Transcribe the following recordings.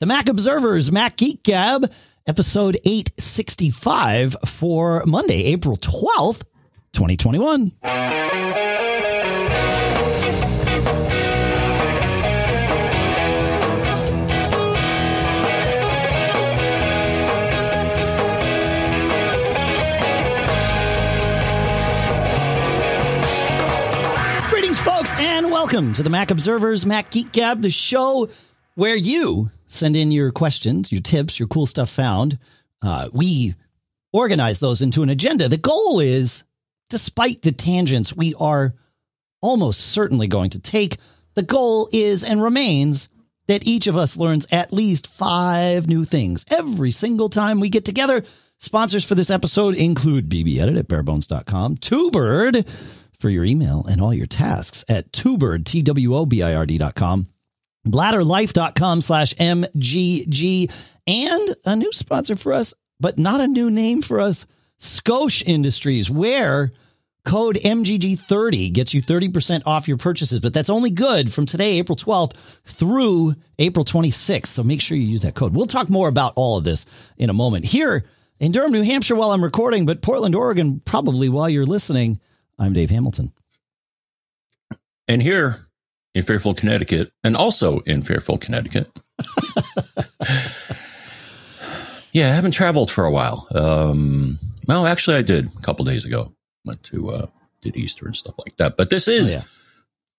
The Mac Observer's Mac Geek Gab, episode 865 for Monday, April 12th, 2021. Greetings, folks, and welcome to the Mac Observer's Mac Geek Gab, the show where you send in your questions, your tips, your cool stuff found. We organize those into an agenda. The goal is, despite the tangents we are almost certainly going to take, the goal is and remains that each of us learns at least 5 new things every single time we get together. Sponsors for this episode include BBEdit at barebones.com, TwoBird for your email and all your tasks at TwoBird, TWOBIRD.com. Ladderlife.com/MGG, and a new sponsor for us, but not a new name for us, Scosche Industries, where code MGG30 gets you 30% off your purchases, but that's only good from today, April 12th through April 26th. So make sure you use that code. We'll talk more about all of this in a moment. Here in Durham, New Hampshire while I'm recording, but Portland, Oregon, probably while you're listening, I'm Dave Hamilton. And here in Fairfield, Connecticut, and also in Fairfield, Connecticut. Yeah, I haven't traveled for a while. Well, actually, I did a couple days ago. Went to did Easter and stuff like that. But this is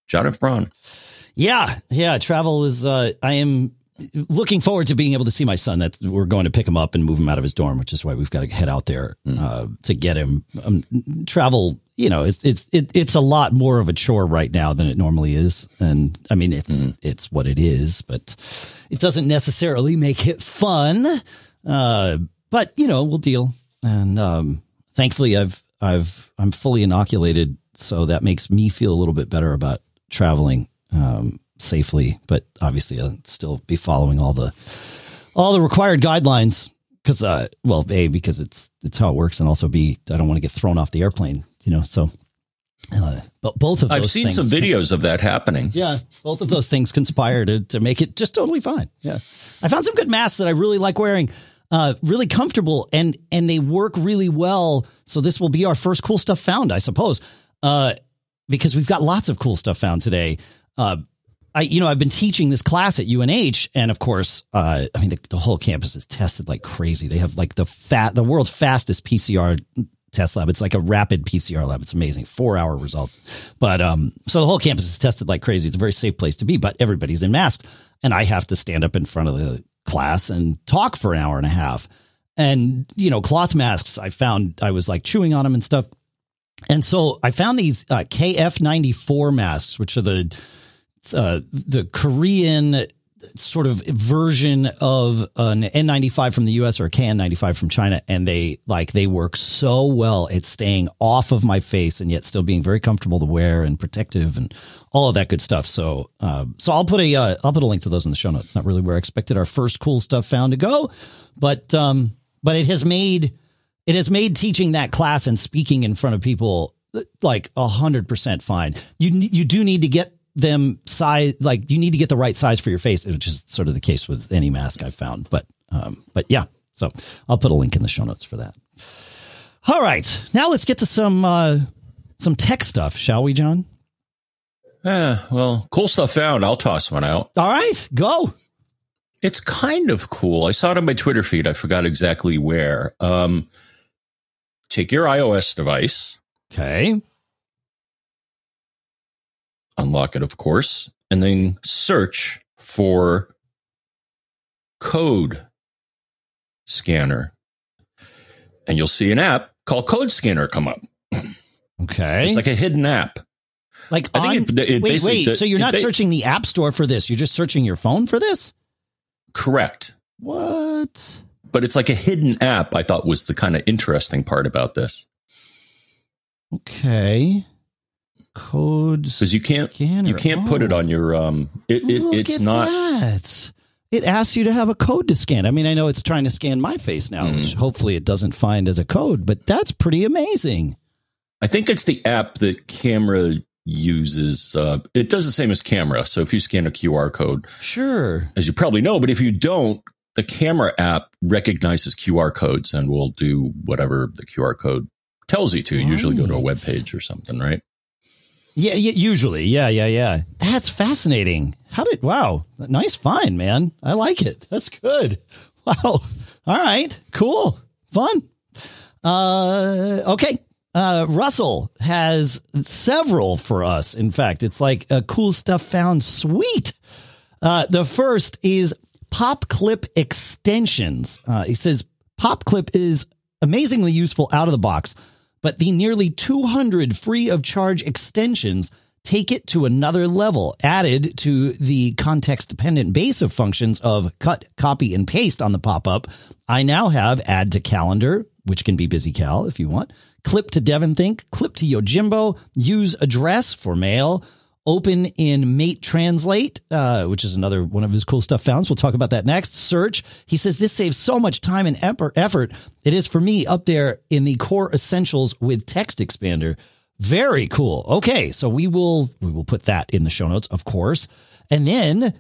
John F. Braun. Yeah. Travel is. I am looking forward to being able to see my son. That we're going to pick him up and move him out of his dorm, which is why we've got to head out there to get him. Travel, you know, it's a lot more of a chore right now than it normally is. And I mean, it's what it is, but it doesn't necessarily make it fun. But you know, we'll deal. And thankfully I'm fully inoculated. So that makes me feel a little bit better about traveling safely, but obviously I'll still be following all the required guidelines. Cause well, A, because it's how it works. And also B, I don't want to get thrown off the airplane. You know, so but both of those I've seen some videos of that happening. Yeah, both of those things conspire to make it just totally fine. Yeah, I found some good masks that I really like wearing, really comfortable, and they work really well. So this will be our first cool stuff found, I suppose, because we've got lots of cool stuff found today. I've been teaching this class at UNH, and of course, the whole campus is tested like crazy. They have like the world's fastest PCR test lab. It's like a rapid PCR lab. It's amazing. 4-hour results. But so the whole campus is tested like crazy. It's a very safe place to be, but everybody's in masks, and I have to stand up in front of the class and talk for an hour and a half. And, you know, cloth masks, I found I was like chewing on them and stuff. And so I found these KF94 masks, which are the Korean sort of version of an N95 from the US or a KN95 from China. And they work so well at staying off of my face and yet still being very comfortable to wear and protective and all of that good stuff. So, so I'll put a link to those in the show notes. Not really where I expected our first cool stuff found to go, but it has made teaching that class and speaking in front of people like 100% fine. You do need to get them size, like you need to get the right size for your face, which is sort of the case with any mask I've found, but yeah, so I'll put a link in the show notes for that. All right, now let's get to some tech stuff, shall we, John? Well, cool stuff found. I'll toss one out. All right, go. It's kind of cool. I saw it on my Twitter feed. I forgot exactly where. Take your iOS device. Okay. Unlock it, of course, and then search for Code Scanner. And you'll see an app called Code Scanner come up. Okay. It's like a hidden app. Like I think it basically... Wait, so you're not searching the App Store for this. You're just searching your phone for this? Correct. What? But it's like a hidden app, I thought, was the kind of interesting part about this. Okay. Code because you can't put it on your it's not that. It asks you to have a code to scan. I mean, I know it's trying to scan my face now, which hopefully it doesn't find as a code, but that's pretty amazing. I think it's the app that camera uses, it does the same as camera. So if you scan a QR code, sure, as you probably know, but if you don't, the camera app recognizes QR codes and will do whatever the QR code tells you to. Nice. Usually go to a web page or something, right? Yeah, usually. Yeah. That's fascinating. Wow. Nice find, man. I like it. That's good. Wow. All right. Cool. Fun. Okay. Russell has several for us. In fact, it's like a cool stuff found suite. The first is PopClip extensions. He says PopClip is amazingly useful out of the box, but the nearly 200 free of charge extensions take it to another level, added to the context-dependent base of functions of cut, copy, and paste on the pop-up. I now have add to calendar, which can be BusyCal if you want, clip to DevonThink, clip to YoJimbo, use address for mail, open in Mate Translate, which is another one of his cool stuff founds. We'll talk about that next. Search. He says this saves so much time and effort. It is for me up there in the core essentials with Text Expander. Very cool. Okay, so we will put that in the show notes, of course. And then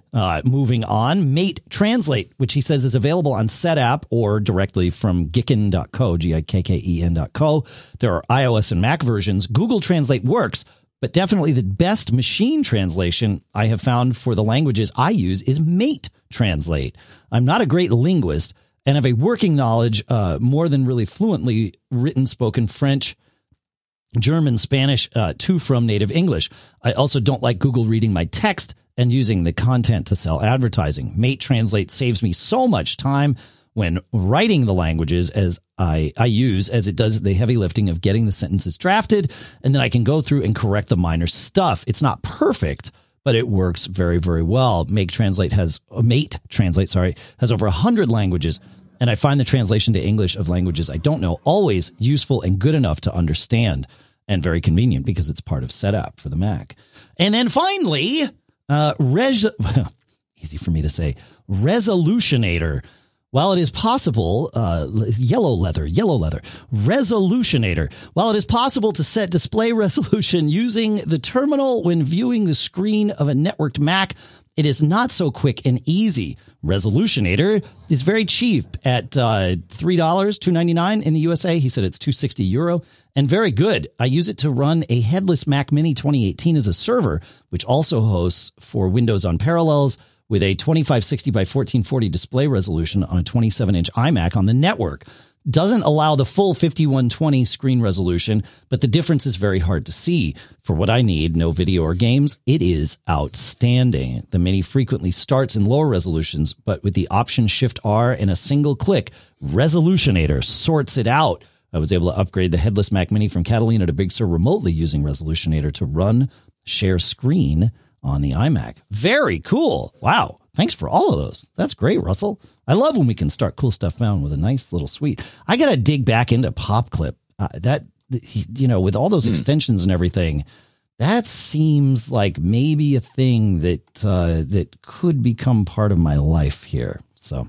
moving on, Mate Translate, which he says is available on SetApp or directly from Gikken.co, Gikken.co. There are iOS and Mac versions. Google Translate works, but definitely the best machine translation I have found for the languages I use is Mate Translate. I'm not a great linguist and have a working knowledge more than really fluently written, spoken French, German, Spanish, to from native English. I also don't like Google reading my text and using the content to sell advertising. Mate Translate saves me so much time when writing the languages as I use, as it does the heavy lifting of getting the sentences drafted, and then I can go through and correct the minor stuff. It's not perfect, but it works very, very well. Mate Translate has over 100 languages, and I find the translation to English of languages I don't know always useful and good enough to understand, and very convenient because it's part of SetApp for the Mac. And then finally, easy for me to say, Resolutionator. While it is possible, Resolutionator. While it is possible to set display resolution using the terminal when viewing the screen of a networked Mac, it is not so quick and easy. Resolutionator is very cheap at $3, $2.99 in the USA. He said it's €260, and very good. I use it to run a headless Mac Mini 2018 as a server, which also hosts for Windows on Parallels, with a 2560 by 1440 display resolution on a 27-inch iMac on the network. Doesn't allow the full 5120 screen resolution, but the difference is very hard to see. For what I need, no video or games, it is outstanding. The Mini frequently starts in lower resolutions, but with the option Shift-R and a single click, Resolutionator sorts it out. I was able to upgrade the headless Mac Mini from Catalina to Big Sur remotely using Resolutionator to run share screen on the iMac. Very cool. Wow. Thanks for all of those. That's great, Russell. I love when we can start cool stuff found with a nice little suite. I got to dig back into PopClip. With all those extensions and everything, that seems like maybe a thing that that could become part of my life here. So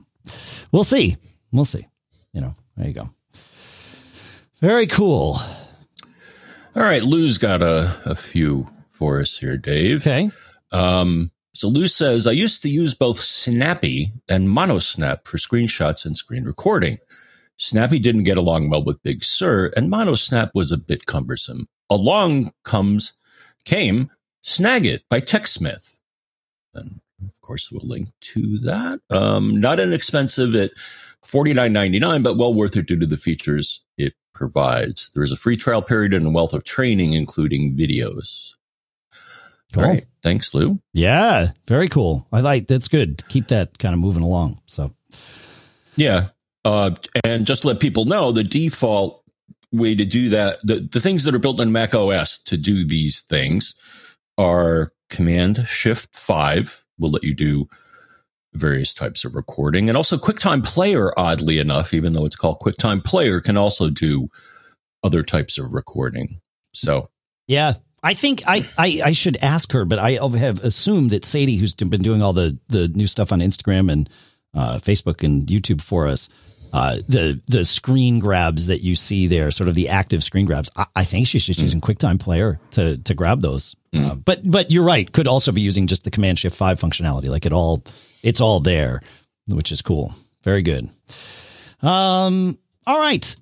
we'll see. There you go. Very cool. All right. Lou's got a few for us here, Dave. Okay. So Lou says, I used to use both Snappy and MonoSnap for screenshots and screen recording. Snappy didn't get along well with Big Sur, and MonoSnap was a bit cumbersome. Along came Snagit by TechSmith. And of course, we'll link to that. Not inexpensive at $49.99, but well worth it due to the features it provides. There is a free trial period and a wealth of training, including videos. Cool. All right. Thanks, Lou. Yeah. Very cool. That's good. Keep that kind of moving along. So, yeah. And just to let people know, the default way to do that, the things that are built in Mac OS to do these things are Command Shift 5 will let you do various types of recording. And also QuickTime Player, oddly enough, even though it's called QuickTime Player, can also do other types of recording. So, yeah. I think I should ask her, but I have assumed that Sadie, who's been doing all the new stuff on Instagram and Facebook and YouTube for us, the screen grabs that you see there, sort of the active screen grabs. I think she's just using QuickTime Player to grab those. But you're right. Could also be using just the Command Shift 5 functionality. Like it's all there, which is cool. Very good. All right.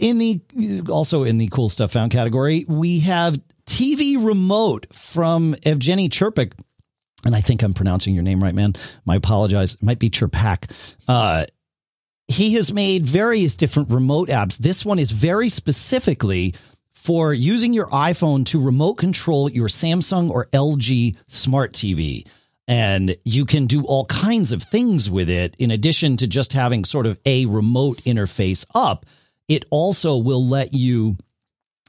In the cool stuff found category, we have TV remote from Evgeny Chirpik. And I think I'm pronouncing your name right, man. I apologize. It might be Chirpak. He has made various different remote apps. This one is very specifically for using your iPhone to remote control your Samsung or LG smart TV. And you can do all kinds of things with it. In addition to just having sort of a remote interface up, it also will let you,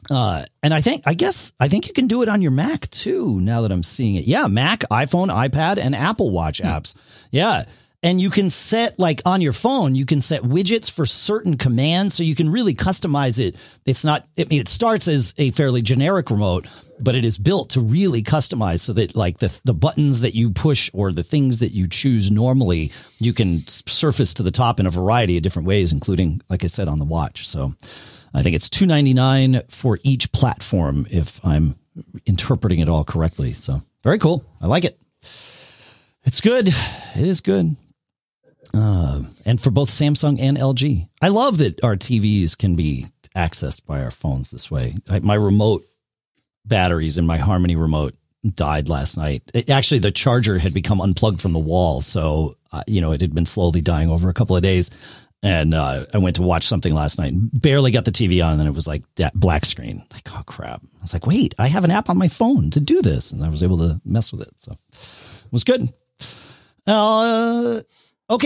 and I think you can do it on your Mac too, now that I'm seeing it. Yeah, Mac, iPhone, iPad, and Apple Watch apps. Yeah. And you can set, like on your phone, you can set widgets for certain commands, so you can really customize it. It starts as a fairly generic remote, but it is built to really customize so that like the buttons that you push or the things that you choose normally, you can surface to the top in a variety of different ways, including, like I said, on the watch. So I think it's $2.99 for each platform, if I'm interpreting it all correctly. So very cool. I like it. It's good. It is good. And for both Samsung and LG. I love that our TVs can be accessed by our phones this way. My remote batteries in my Harmony remote died last night. Actually, the charger had become unplugged from the wall. So, it had been slowly dying over a couple of days. And I went to watch something last night and barely got the TV on. And then it was like that black screen. Like, oh, crap. I was like, wait, I have an app on my phone to do this. And I was able to mess with it. So it was good.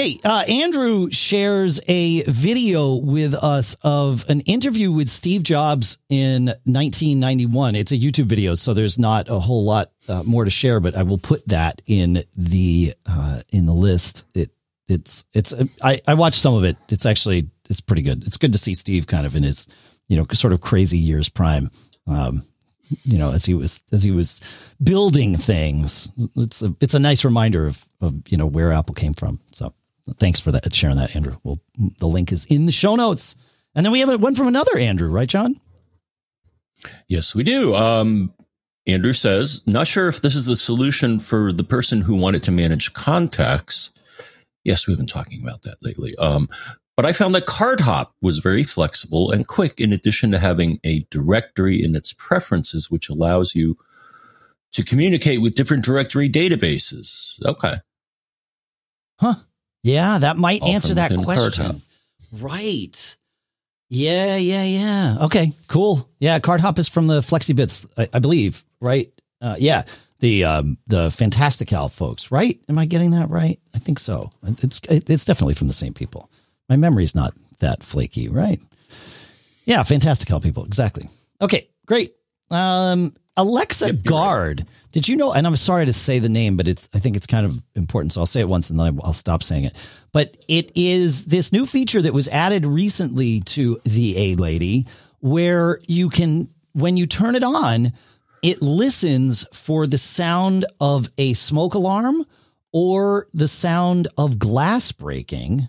Andrew shares a video with us of an interview with Steve Jobs in 1991. It's a YouTube video, so there's not a whole lot more to share, but I will put that in the list. I watched some of it. It's pretty good. It's good to see Steve kind of in his, sort of crazy years prime, as he was building things. It's a nice reminder of where Apple came from. So thanks for that, sharing that, Andrew. Well, the link is in the show notes. And then we have one from another Andrew, right, John? Yes, we do. Andrew says, not sure if this is the solution for the person who wanted to manage contacts. Yes, we've been talking about that lately. But I found that CardHop was very flexible and quick, in addition to having a directory in its preferences, which allows you to communicate with different directory databases. Okay. Huh. Yeah, that might all answer that question. CardHop. Right. Yeah. Okay, cool. Yeah, CardHop is from the FlexiBits, I believe, right? Yeah. The Fantastical folks, right? Am I getting that right? I think so. It's definitely from the same people. My memory's not that flaky, right? Yeah, Fantastical people. Exactly. Okay, great. Alexa Guard. Right. Did you know, and I'm sorry to say the name, but I think it's kind of important, so I'll say it once and then I'll stop saying it. But it is this new feature that was added recently to the A-Lady, where you can, when you turn it on, it listens for the sound of a smoke alarm or the sound of glass breaking.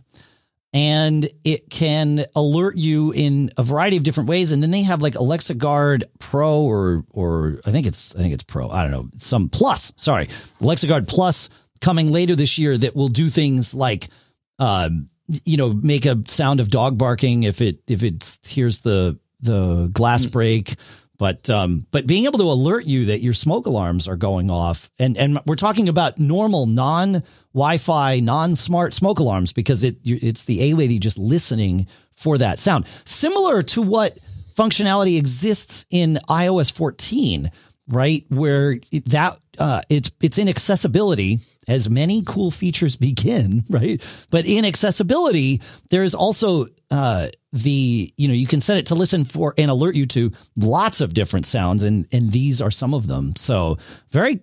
And it can alert you in a variety of different ways. And then they have like Alexa Guard Pro or I think it's Pro. I don't know. Some Plus. Sorry. Alexa Guard Plus coming later this year that will do things like, make a sound of dog barking if it hears the glass break. But being able to alert you that your smoke alarms are going off, and we're talking about normal, non-Wi-Fi, non-smart smoke alarms, because it's the A-Lady just listening for that sound. Similar to what functionality exists in iOS 14, right, where it's in accessibility, as many cool features begin, right? But in accessibility, there is also you can set it to listen for and alert you to lots of different sounds. And these are some of them. So I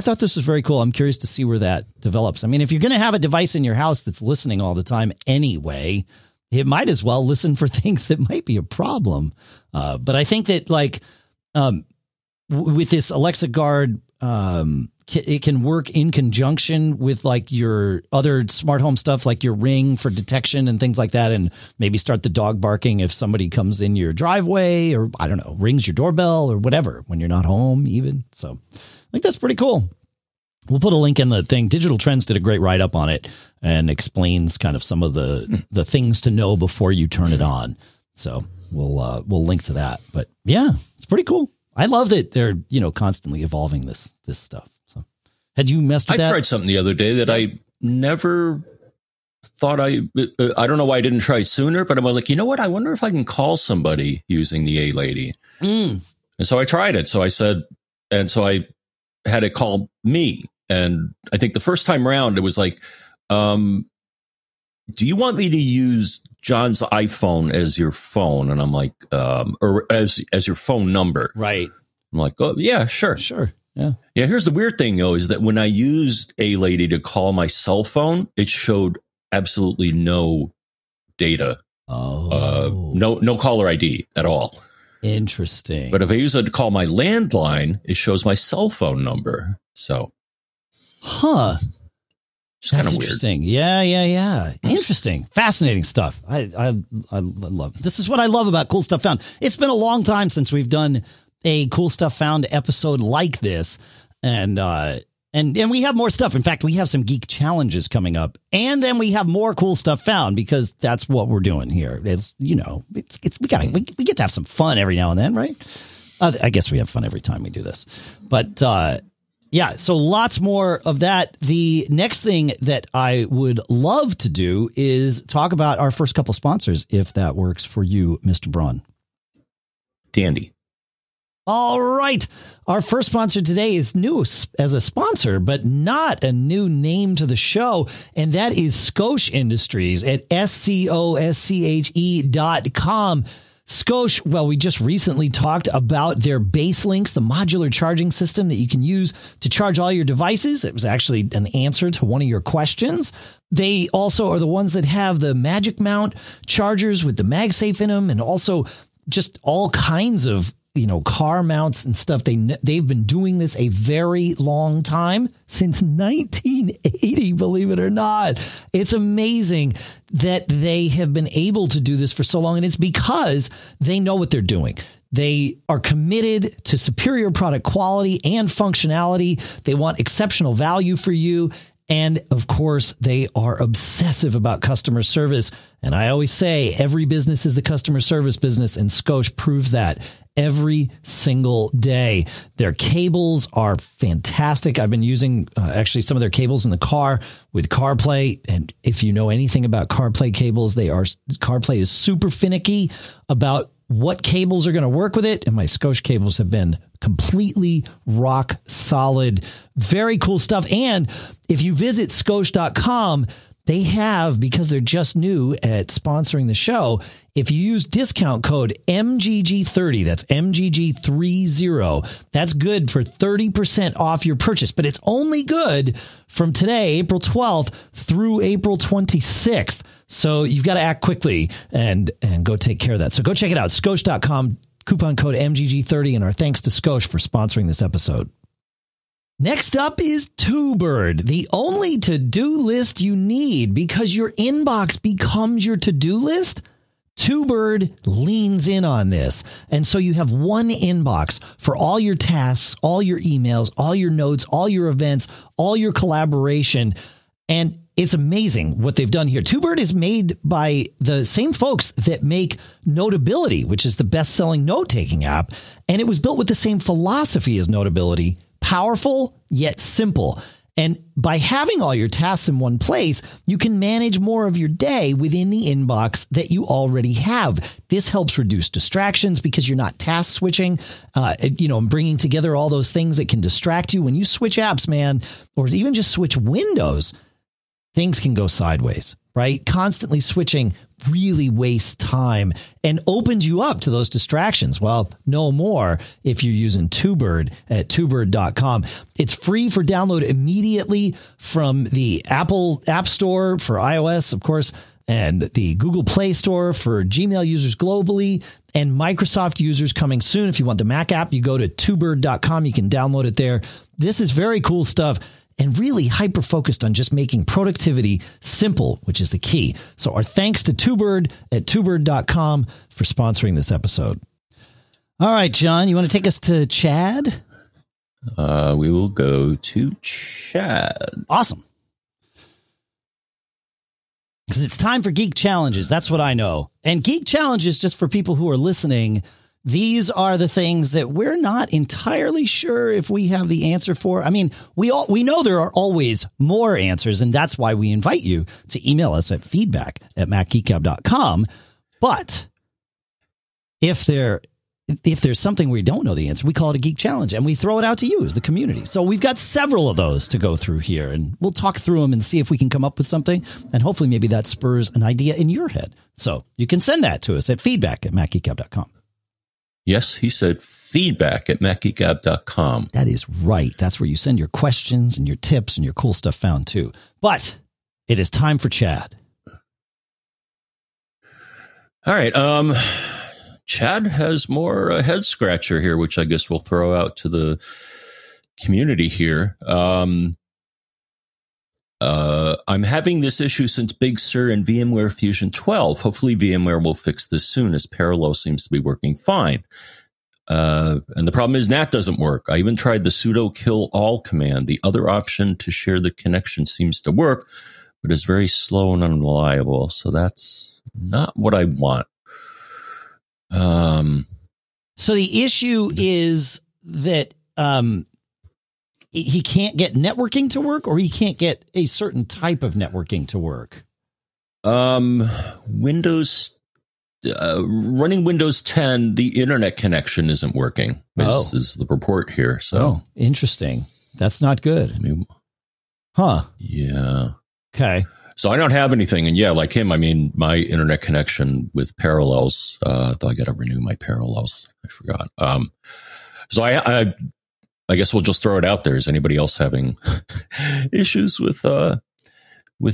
thought this was very cool. I'm curious to see where that develops. I mean, if you're going to have a device in your house that's listening all the time anyway, it might as well listen for things that might be a problem. But I think that with this Alexa Guard it can work in conjunction with like your other smart home stuff, like your Ring for detection and things like that, and maybe start the dog barking if somebody comes in your driveway, or I don't know, rings your doorbell or whatever when you're not home even. So I think that's pretty cool. We'll put a link in the thing. Digital Trends did a great write-up on it and explains kind of some of the things to know before you turn it on. So we'll link to that. But yeah, it's pretty cool. I love that they're, you know, constantly evolving this stuff. So had you messed with that? I tried something the other day that I never thought I don't know why I didn't try sooner, but I'm like, you know what? I wonder if I can call somebody using the A-Lady. Mm. And so I tried it. So I had it call me. And I think the first time around, it was like, do you want me to use John's iPhone as your phone? And I'm like, or as your phone number. Right. I'm like, oh, yeah, sure. Sure. Yeah. Yeah. Here's the weird thing, though, is that when I used A-Lady to call my cell phone, it showed absolutely no data. Oh. No caller ID at all. Interesting. But if I use it to call my landline, it shows my cell phone number. So. Huh. It's kind of interesting. Weird. Yeah. Interesting. Fascinating stuff. I love. This is what I love about Cool Stuff Found. It's been a long time since we've done a Cool Stuff Found episode like this. And we have more stuff. In fact, we have some geek challenges coming up, and then we have more Cool Stuff Found, because that's what we're doing here. It's, you know, we get to have some fun every now and then, right? I guess we have fun every time we do this, but, yeah, so lots more of that. The next thing that I would love to do is talk about our first couple sponsors, if that works for you, Mr. Braun. Dandy. All right. Our first sponsor today is new as a sponsor, but not a new name to the show. And that is Scosche Industries at SCOSCHE.com. Scosche, well, we just recently talked about their base links, the modular charging system that you can use to charge all your devices. It was actually an answer to one of your questions. They also are the ones that have the Magic Mount chargers with the MagSafe in them, and also just all kinds of, you know, car mounts and stuff. They've been doing this a very long time, since 1980, believe it or not. It's amazing that they have been able to do this for so long. And it's because they know what they're doing. They are committed to superior product quality and functionality. They want exceptional value for you. And of course, they are obsessive about customer service. And I always say every business is the customer service business, and Scosche proves that every single day. Their cables are fantastic. I've been using actually some of their cables in the car with CarPlay. And if you know anything about CarPlay cables, CarPlay is super finicky about what cables are going to work with it. And my Scosche cables have been completely rock solid. Very cool stuff. And if you visit Scosche.com, they have, because they're just new at sponsoring the show, if you use discount code MGG30, that's MGG30, that's good for 30% off your purchase. But it's only good from today, April 12th through April 26th. So you've got to act quickly and go take care of that. So go check it out. Scosche.com, coupon code MGG30. And our thanks to Scosche for sponsoring this episode. Next up is TwoBird, the only to-do list you need, because your inbox becomes your to-do list. TwoBird leans in on this. And so you have one inbox for all your tasks, all your emails, all your notes, all your events, all your collaboration. And it's amazing what they've done here. TwoBird is made by the same folks that make Notability, which is the best-selling note-taking app. And it was built with the same philosophy as Notability, powerful yet simple. And by having all your tasks in one place, you can manage more of your day within the inbox that you already have. This helps reduce distractions, because you're not task switching, and bringing together all those things that can distract you. When you switch apps, man, or even just switch windows, things can go sideways, right? Constantly switching really wastes time and opens you up to those distractions. Well, no more if you're using TwoBird at TwoBird.com. It's free for download immediately from the Apple App Store for iOS, of course, and the Google Play Store for Gmail users globally, and Microsoft users coming soon. If you want the Mac app, you go to TwoBird.com. You can download it there. This is very cool stuff and really hyper-focused on just making productivity simple, which is the key. So our thanks to TwoBird at TwoBird.com for sponsoring this episode. All right, John, you want to take us to Chad? We will go to Chad. Awesome. Because it's time for Geek Challenges. That's what I know. And Geek Challenges, just for people who are listening, these are the things that we're not entirely sure if we have the answer for. I mean, we know there are always more answers, and that's why we invite you to email us at feedback@macgeekab.com. But if there's something we don't know the answer, we call it a Geek Challenge, and we throw it out to you as the community. So we've got several of those to go through here, and we'll talk through them and see if we can come up with something, and hopefully maybe that spurs an idea in your head. So you can send that to us at feedback@macgeekab.com. Yes, he said feedback@macgeekab.com. That is right. That's where you send your questions and your tips and your cool stuff found, too. But it is time for Chad. All right, Chad has more head scratcher here, which I guess we'll throw out to the community here. I'm having this issue since Big Sur and VMware Fusion 12. Hopefully VMware will fix this soon, as Parallels seems to be working fine. And the problem is NAT doesn't work. I even tried the sudo kill all command. The other option to share the connection seems to work, but is very slow and unreliable. So that's not what I want. So the issue is that he can't get networking to work, or he can't get a certain type of networking to work. Running Windows 10, the internet connection isn't working. This is the report here. So interesting. That's not good. I mean, huh? Yeah. Okay. So I don't have anything. And yeah, like him, I mean, my internet connection with Parallels, though I got to renew my Parallels. I forgot. So I guess we'll just throw it out there. Is anybody else having issues with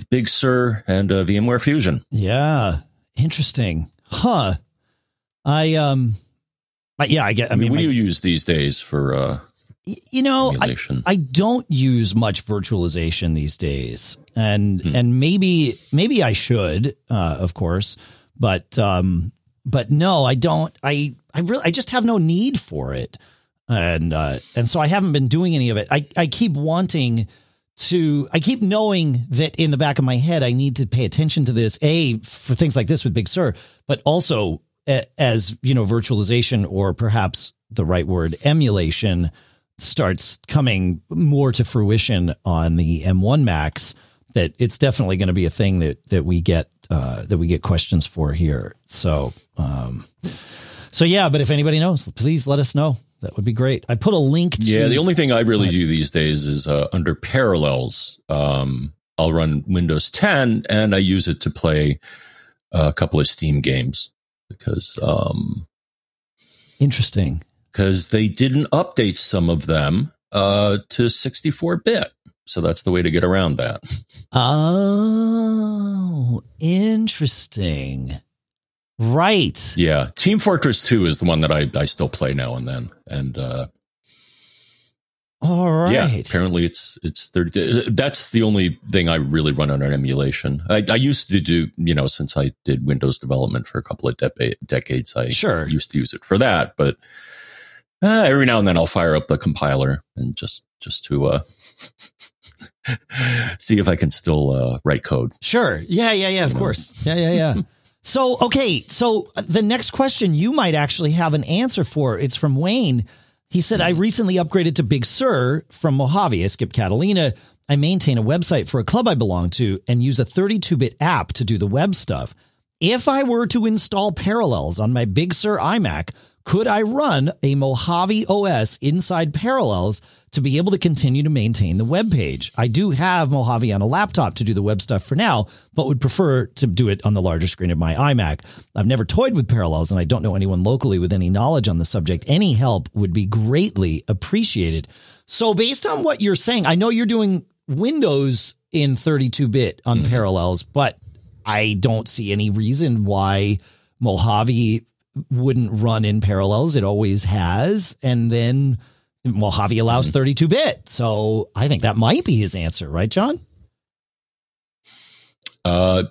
Big Sur and VMware Fusion? Yeah. Interesting. Huh? What do you use these days for, I don't use much virtualization these days, and maybe I should, of course, but no, I don't. I just have no need for it, and so I haven't been doing any of it. I keep wanting to. I keep knowing that in the back of my head, I need to pay attention to this. For things like this with Big Sur, but also as you know, virtualization, or perhaps the right word, emulation, starts coming more to fruition on the M1 Max, that it's definitely going to be a thing that we get questions for here. So yeah, but if anybody knows, please let us know. That would be great. I put a link to... Yeah, the only thing I really do these days is under Parallels, I'll run Windows 10, and I use it to play a couple of Steam games because... Interesting. Because they didn't update some of them to 64-bit. So that's the way to get around that. Oh, interesting. Right. Yeah. Team Fortress 2 is the one that I still play now and then. And all right. Yeah, apparently it's 30. That's the only thing I really run on an emulation. I used to do, since I did Windows development for a couple of decades, I used to use it for that. But every now and then I'll fire up the compiler and just to see if I can still write code. Sure. Yeah. Of course. Yeah. So, okay. So the next question you might actually have an answer for. It's from Wayne. He said, I recently upgraded to Big Sur from Mojave. I skipped Catalina. I maintain a website for a club I belong to and use a 32-bit app to do the web stuff. If I were to install Parallels on my Big Sur iMac, could I run a Mojave OS inside Parallels to be able to continue to maintain the web page? I do have Mojave on a laptop to do the web stuff for now, but would prefer to do it on the larger screen of my iMac. I've never toyed with Parallels, and I don't know anyone locally with any knowledge on the subject. Any help would be greatly appreciated. So based on what you're saying, I know you're doing Windows in 32-bit on Parallels, but I don't see any reason why Mojave wouldn't run in Parallels. It always has. And then Well, Javi allows 32-bit, so I think that might be his answer, right, John?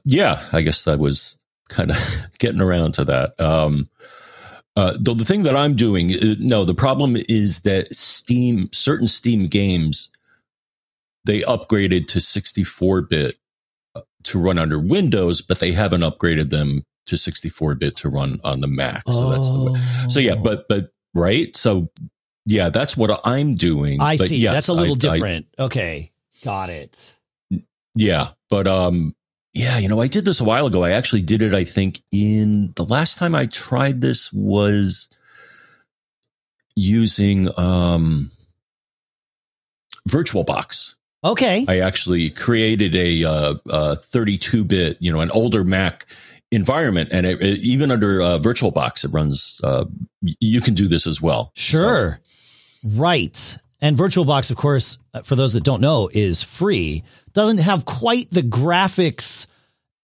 Yeah, I guess I was kind of getting around to that. Though the thing that I'm doing, no, the problem is that certain Steam games, they upgraded to 64-bit to run under Windows, but they haven't upgraded them to 64-bit to run on the Mac. So that's the way. So yeah, but right, so. Yeah, that's what I'm doing. I see. Yes, that's a little different. Okay, got it. Yeah, but yeah, you know, I did this a while ago. I actually did it, I think, in the last time I tried this was using VirtualBox. Okay. I actually created a 32-bit, you know, an older Mac environment, and it, even under VirtualBox, it runs. You can do this as well. Sure, so. Right. And VirtualBox, of course, for those that don't know, is free. Doesn't have quite the graphics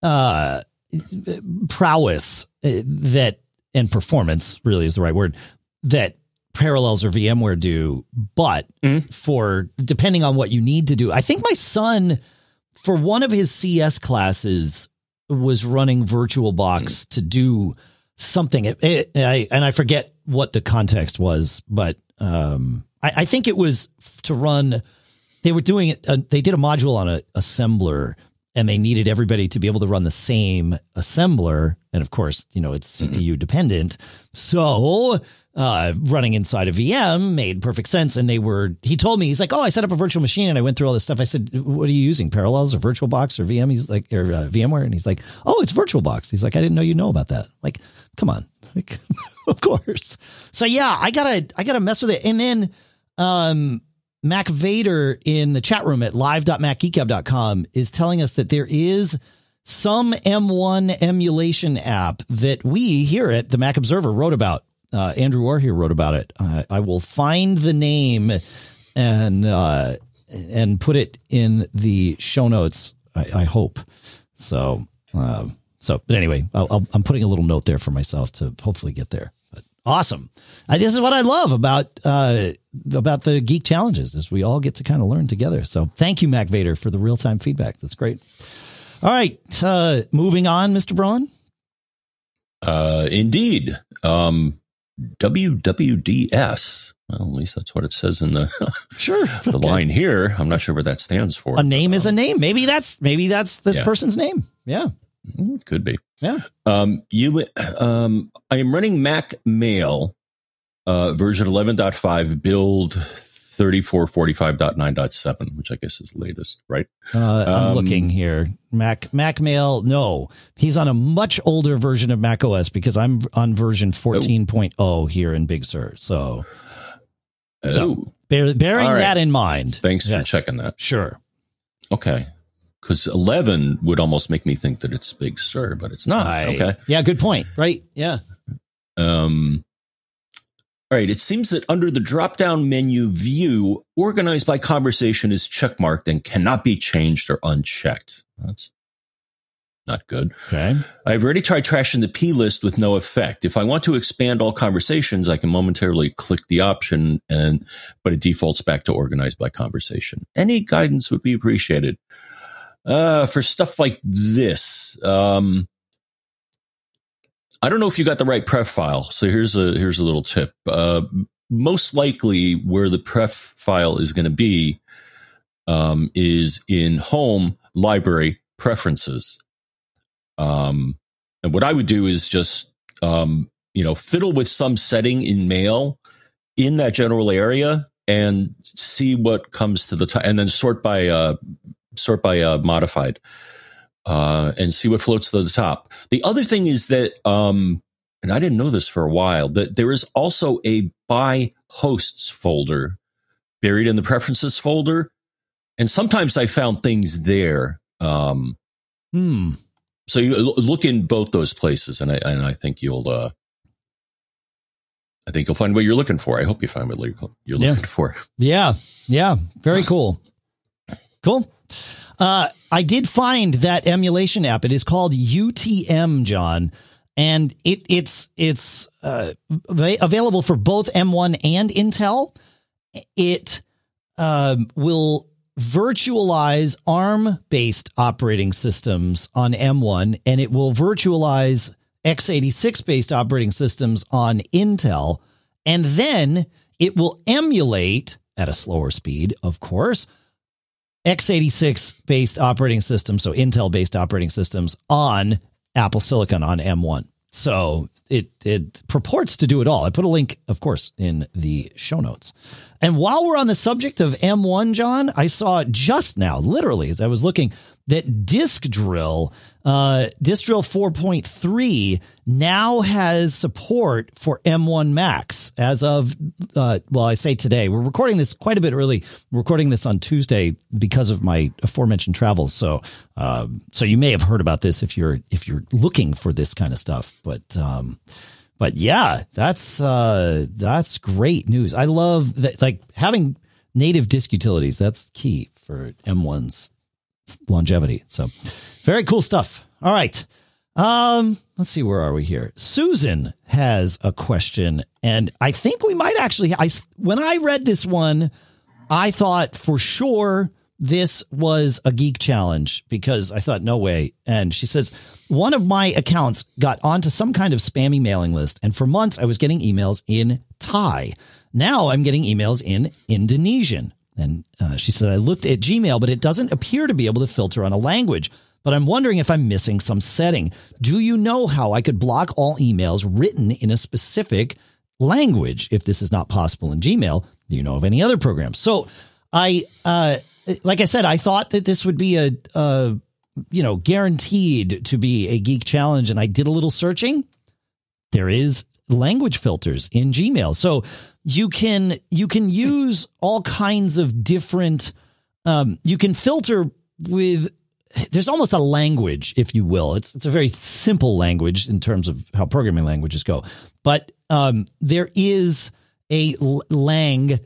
prowess that, and performance really is the right word, that Parallels or VMware do. But for depending on what you need to do, I think my son for one of his CS classes was running VirtualBox to do something. I forget what the context was, but I think it was to run. They were doing it. They did a module on an assembler, and they needed everybody to be able to run the same assembler. And of course, you know, it's CPU dependent. So running inside a VM made perfect sense. And he told me, he's like, oh, I set up a virtual machine and I went through all this stuff. I said, what are you using? Parallels or VirtualBox or VM? He's like, or VMware. And he's like, oh, it's VirtualBox. He's like, I didn't know you know about that. I'm like, come on. Like, of course. So yeah, I gotta mess with it. And then, Mac Vader in the chat room at live.macgeekab.com is telling us that there is some M1 emulation app that we here at the Mac Observer wrote about. Andrew Orr here wrote about it. I will find the name and put it in the show notes, I hope. So but anyway, I'm putting a little note there for myself to hopefully get there. Awesome. This is what I love about the Geek Challenges, is we all get to kind of learn together. So thank you, Mac Vader, for the real-time feedback. That's great. All right. Moving on, Mr. Braun. Indeed. WWDS. Well, at least that's what it says in the the line here. I'm not sure what that stands for. A name is a name. Maybe that's this person's name. Yeah. Could be. Yeah. I am running Mac Mail, version 11.5, build 3445.9.7, which I guess is the latest, right? I'm looking here. Mac Mail. No, he's on a much older version of Mac OS, because I'm on version 14.0 here in Big Sur. So bearing right. that in mind. Thanks for checking that. Sure. Okay. Because 11 would almost make me think that it's Big Sur, but it's not. Okay. Yeah, good point. Right. Yeah. All right. It seems that under the drop-down menu view, organized by conversation is checkmarked and cannot be changed or unchecked. That's not good. Okay. I've already tried trashing the P list with no effect. If I want to expand all conversations, I can momentarily click the option, but it defaults back to organized by conversation. Any guidance would be appreciated. For stuff like this, I don't know if you got the right pref file. So here's a little tip. Most likely where the pref file is going to be is in Home, Library, Preferences. And what I would do is just fiddle with some setting in Mail in that general area and see what comes to the top, and then sort by modified, and see what floats to the top. The other thing is that, and I didn't know this for a while, that there is also a by hosts folder buried in the preferences folder. And sometimes I found things there. So you look in both those places, and I think you'll find what you're looking for. I hope you find what you're looking for. Yeah. Yeah. Very cool. Cool. I did find that emulation app. It is called UTM, John, and it's available for both M1 and Intel. it will virtualize ARM-based operating systems on M1, and it will virtualize x86-based operating systems on Intel, and then it will emulate, at a slower speed, of course, x86-based operating systems, so Intel-based operating systems on Apple Silicon on M1. So it purports to do it all. I put a link, of course, in the show notes. And while we're on the subject of M1, John, I saw just now, literally, as I was looking, that Disk Drill 4.3 now has support for M1 Max as of, well, I say today. We're recording this quite a bit early. We're recording this on Tuesday because of my aforementioned travels. So so you may have heard about this if you're looking for this kind of stuff. But yeah, that's great news. I love that, like, having native disk utilities. That's key for M1's longevity. So very cool stuff. All right. Let's see, where are we here? Susan has a question, and I think we might actually, when I read this one, I thought for sure this was a geek challenge because I thought, no way. And she says, one of my accounts got onto some kind of spammy mailing list, and for months I was getting emails in Thai. Now I'm getting emails in Indonesian. And she said, I looked at Gmail, but it doesn't appear to be able to filter on a language. But I'm wondering if I'm missing some setting. Do you know how I could block all emails written in a specific language if this is not possible in Gmail? Do you know of any other programs? So I, like I said, I thought that this would be a guaranteed to be a geek challenge. And I did a little searching. There is language filters in Gmail. So you can use all kinds of different, you can filter with, there's almost a language, if you will. It's a very simple language in terms of how programming languages go, but there is a lang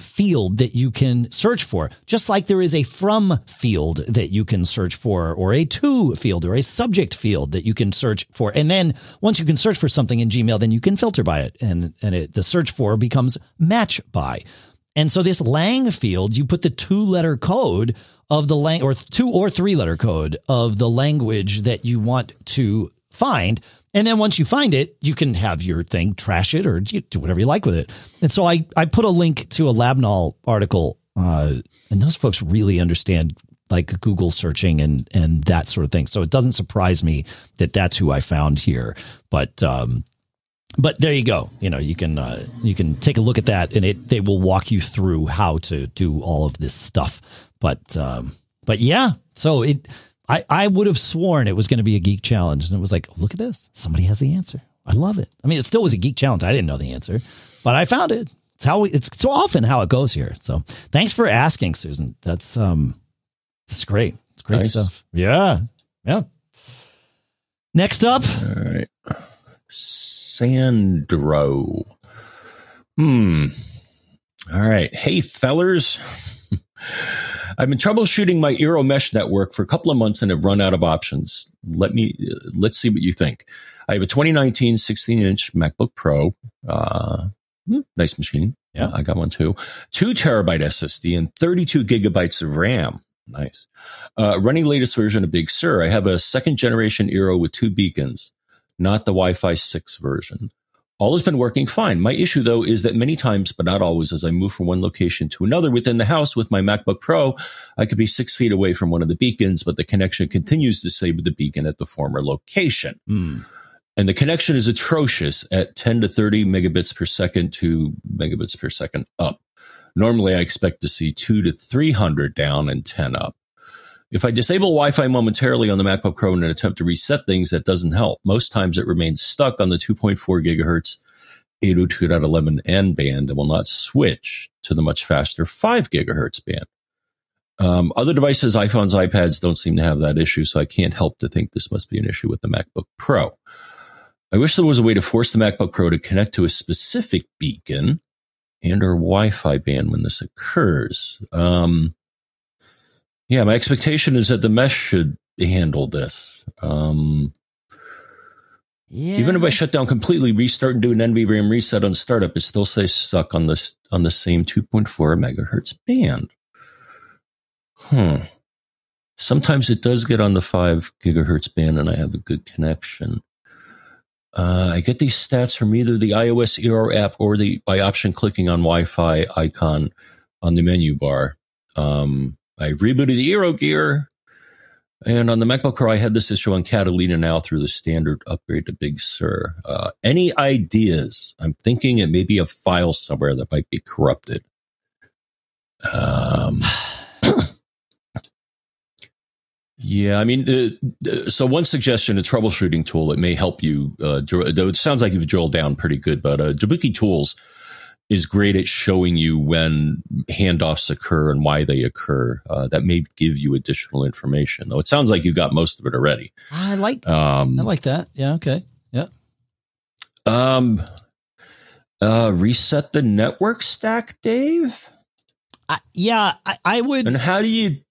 field that you can search for, just like there is a from field that you can search for, or a to field, or a subject field that you can search for. And then once you can search for something in Gmail, then you can filter by it, and the search for becomes match by. And so this lang field, you put the two-letter code of the lang, or two or three-letter code of the language that you want to find. And then once you find it, you can have your thing, trash it, or you do whatever you like with it. And so I put a link to a Labnol article, and those folks really understand, like, Google searching and that sort of thing. So it doesn't surprise me that that's who I found here. But there you go. You know, you can take a look at that, and they will walk you through how to do all of this stuff. But yeah, so I would have sworn it was going to be a geek challenge. And it was like, look at this. Somebody has the answer. I love it. I mean, it still was a geek challenge. I didn't know the answer, but I found it. It's how it's so often how it goes here. So thanks for asking, Susan. That's great. It's great stuff. Yeah. Yeah. Next up. All right. Sandro. All right. Hey, fellers. I've been troubleshooting my Eero mesh network for a couple of months and have run out of options. Let's see what you think. I have a 2019 16-inch MacBook Pro. Nice machine. Yeah, I got one too. 2 terabyte SSD and 32 gigabytes of RAM. Nice. Running latest version of Big Sur. I have a second generation Eero with 2 beacons, not the Wi-Fi 6 version. All has been working fine. My issue, though, is that many times, but not always, as I move from one location to another within the house with my MacBook Pro, I could be 6 feet away from one of the beacons, but the connection continues to stay with the beacon at the former location. And the connection is atrocious at 10 to 30 megabits per second to megabits per second up. Normally, I expect to see 200 to 300 down and 10 up. If I disable Wi-Fi momentarily on the MacBook Pro in an attempt to reset things, that doesn't help. Most times it remains stuck on the 2.4 gigahertz 802.11n band and will not switch to the much faster 5 gigahertz band. Other devices, iPhones, iPads, don't seem to have that issue, so I can't help to think this must be an issue with the MacBook Pro. I wish there was a way to force the MacBook Pro to connect to a specific beacon and or Wi-Fi band when this occurs. Yeah, my expectation is that the mesh should handle this. Yeah. Even if I shut down completely, restart and do an NVRAM reset on startup, it still says stuck on the same 2.4 megahertz band. Sometimes it does get on the 5 gigahertz band and I have a good connection. I get these stats from either the iOS Eero app or the by option clicking on Wi-Fi icon on the menu bar. I've rebooted the Eero gear. And on the MacBook Pro, I had this issue on Catalina now through the standard upgrade to Big Sur. Any ideas? I'm thinking it may be a file somewhere that might be corrupted. Yeah, I mean, so one suggestion, a troubleshooting tool that may help you, though it sounds like you've drilled down pretty good, but Jabuki Tools is great at showing you when handoffs occur and why they occur. That may give you additional information, though it sounds like you got most of it already. I like that. Yeah. Okay. Yeah. Reset the network stack, Dave. I would. And how do you?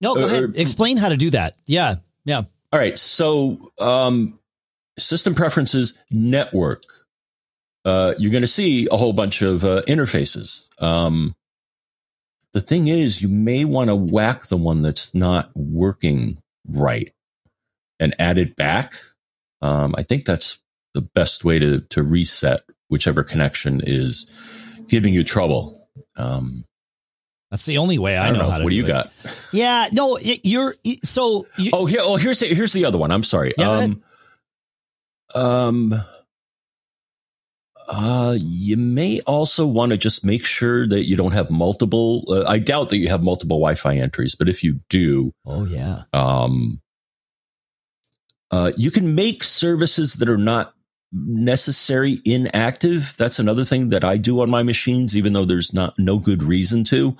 No, go ahead. Explain how to do that. Yeah. Yeah. All right. So, system preferences, network. You're going to see a whole bunch of interfaces. The thing is, you may want to whack the one that's not working right and add it back. I think that's the best way to reset whichever connection is giving you trouble. That's the only way I know how to do it. What do you got? Yeah, no, here's the other one. I'm sorry. Yeah, you may also want to just make sure that you don't have multiple. I doubt that you have multiple Wi-Fi entries, but if you do, you can make services that are not necessary inactive. That's another thing that I do on my machines, even though there's no good reason to.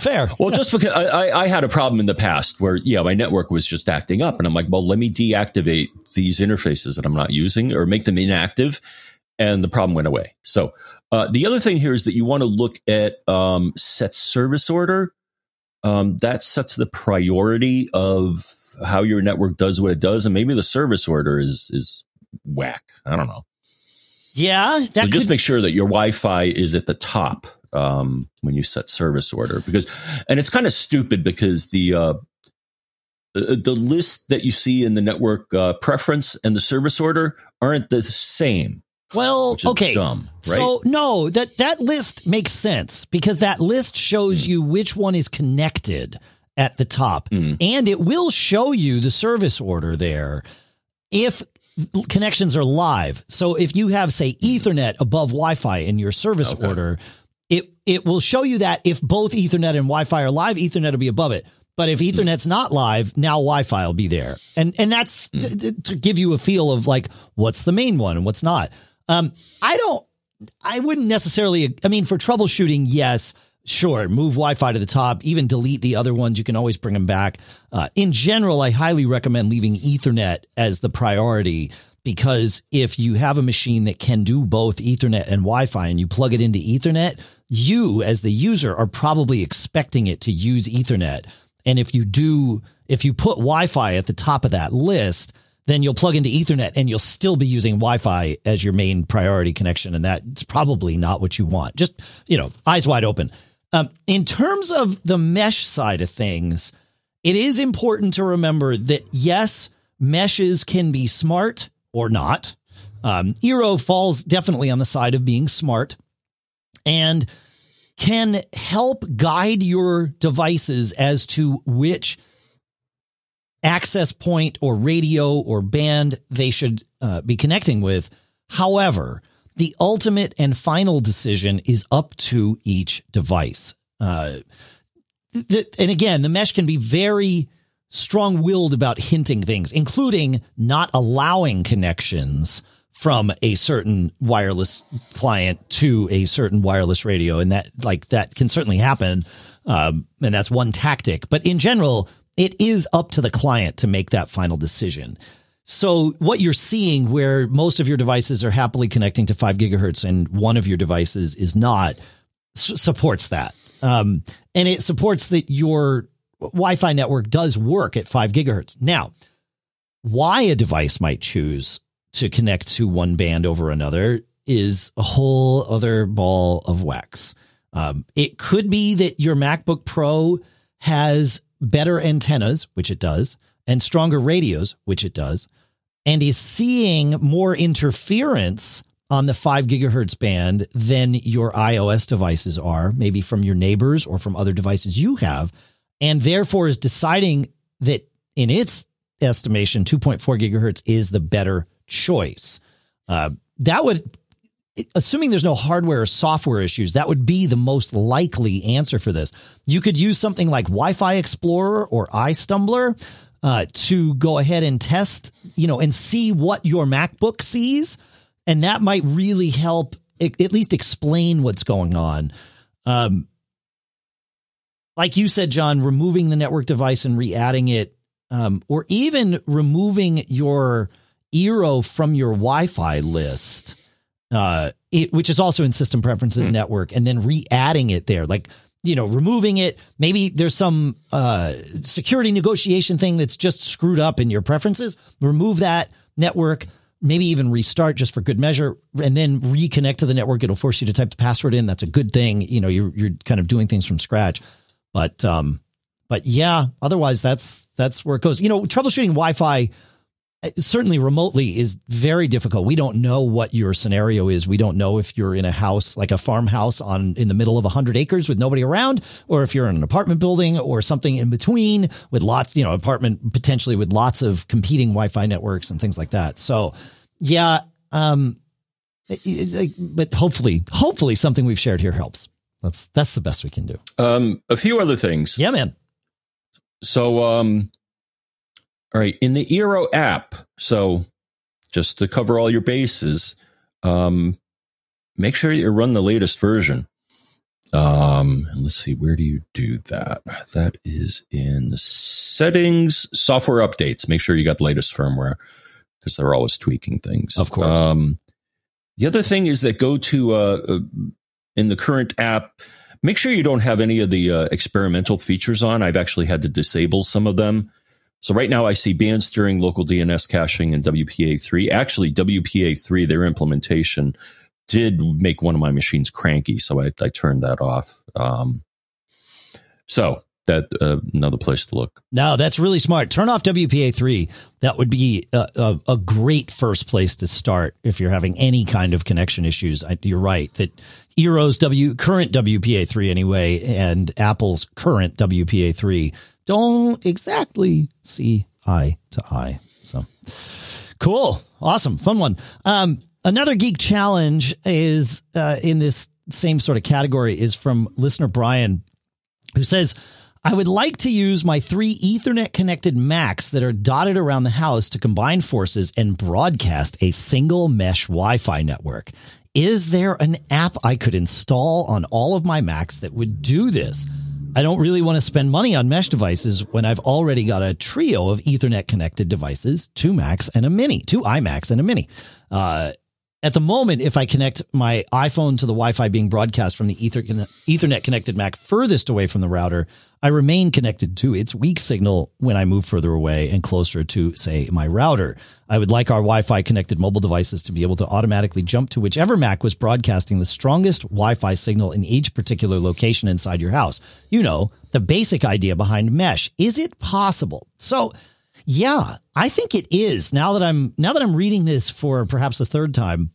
Fair. Well, just because I had a problem in the past where, my network was just acting up and I'm like, well, let me deactivate these interfaces that I'm not using or make them inactive. And the problem went away. So the other thing here is that you want to look at set service order. That sets the priority of how your network does what it does. And maybe the service order is whack. I don't know. Yeah. So just make sure that your Wi-Fi is at the top. When you set service order, and it's kind of stupid because the list that you see in the network preference and the service order aren't the same. Well, okay. Dumb, right? So no, that list makes sense because that list shows you which one is connected at the top, and it will show you the service order there if connections are live. So if you have, say, Ethernet above Wi-Fi in your service order, it will show you that if both Ethernet and Wi-Fi are live, Ethernet will be above it. But if Ethernet's not live, now Wi-Fi will be there. And that's to give you a feel of like, what's the main one and what's not. I wouldn't necessarily, for troubleshooting, yes, sure. Move Wi-Fi to the top, even delete the other ones. You can always bring them back. In general, I highly recommend leaving Ethernet as the priority. Because if you have a machine that can do both Ethernet and Wi-Fi and you plug it into Ethernet, you as the user are probably expecting it to use Ethernet. And if you put Wi-Fi at the top of that list, then you'll plug into Ethernet and you'll still be using Wi-Fi as your main priority connection. And that's probably not what you want. Just, eyes wide open. In terms of the mesh side of things, it is important to remember that, yes, meshes can be smart. Or not. Eero falls definitely on the side of being smart and can help guide your devices as to which access point or radio or band they should be connecting with. However, the ultimate and final decision is up to each device. And again, the mesh can be very strong-willed about hinting things, including not allowing connections from a certain wireless client to a certain wireless radio. And that can certainly happen. And that's one tactic. But in general, it is up to the client to make that final decision. So what you're seeing where most of your devices are happily connecting to 5 gigahertz and one of your devices is not supports that. And it supports that your Wi-Fi network does work at 5 gigahertz. Now, why a device might choose to connect to one band over another is a whole other ball of wax. It could be that your MacBook Pro has better antennas, which it does, and stronger radios, which it does, and is seeing more interference on the 5 gigahertz band than your iOS devices are, maybe from your neighbors or from other devices you have, and therefore is deciding that in its estimation, 2.4 gigahertz is the better choice. That would, assuming there's no hardware or software issues, that would be the most likely answer for this. You could use something like Wi-Fi Explorer or iStumbler to go ahead and test, and see what your MacBook sees. And that might really help at least explain what's going on. Like you said, John, removing the network device and re-adding it, or even removing your Eero from your Wi-Fi list, which is also in system preferences network, and then re-adding it there, removing it. Maybe there's some security negotiation thing that's just screwed up in your preferences. Remove that network, maybe even restart just for good measure, and then reconnect to the network. It'll force you to type the password in. That's a good thing. You're kind of doing things from scratch, but yeah, otherwise that's where it goes. Troubleshooting Wi-Fi, certainly remotely, is very difficult. We don't know what your scenario is. We don't know if you're in a house, like a farmhouse in the middle of 100 acres with nobody around, or if you're in an apartment building or something in between with lots, apartment potentially with lots of competing Wi-Fi networks and things like that. So yeah. But hopefully something we've shared here helps. That's the best we can do. A few other things. Yeah, man. So, all right, in the Eero app, so just to cover all your bases, make sure you run the latest version. And let's see, where do you do that? That is in the settings, software updates. Make sure you got the latest firmware, because they're always tweaking things. Of course. The other thing is that go to, in the current app, make sure you don't have any of the experimental features on. I've actually had to disable some of them. So right now I see band steering, local DNS caching, and WPA3. Actually, WPA3, their implementation, did make one of my machines cranky, so I turned that off. So that another place to look. No, that's really smart. Turn off WPA3. That would be a great first place to start if you're having any kind of connection issues. You're right that Eero's current WPA3 anyway, and Apple's current WPA3 don't exactly see eye to eye. So cool. Awesome. Fun one. Another geek challenge is in this same sort of category is from listener Brian, who says, I would like to use my 3 Ethernet connected Macs that are dotted around the house to combine forces and broadcast a single mesh Wi-Fi network. Is there an app I could install on all of my Macs that would do this? I don't really want to spend money on mesh devices when I've already got a trio of Ethernet connected devices, 2 iMacs and a mini. At the moment, if I connect my iPhone to the Wi-Fi being broadcast from the Ethernet connected Mac furthest away from the router, I remain connected to its weak signal when I move further away and closer to, say, my router. I would like our Wi-Fi connected mobile devices to be able to automatically jump to whichever Mac was broadcasting the strongest Wi-Fi signal in each particular location inside your house. The basic idea behind mesh. Is it possible? So, yeah, I think it is. Now that I'm reading this for perhaps a third time,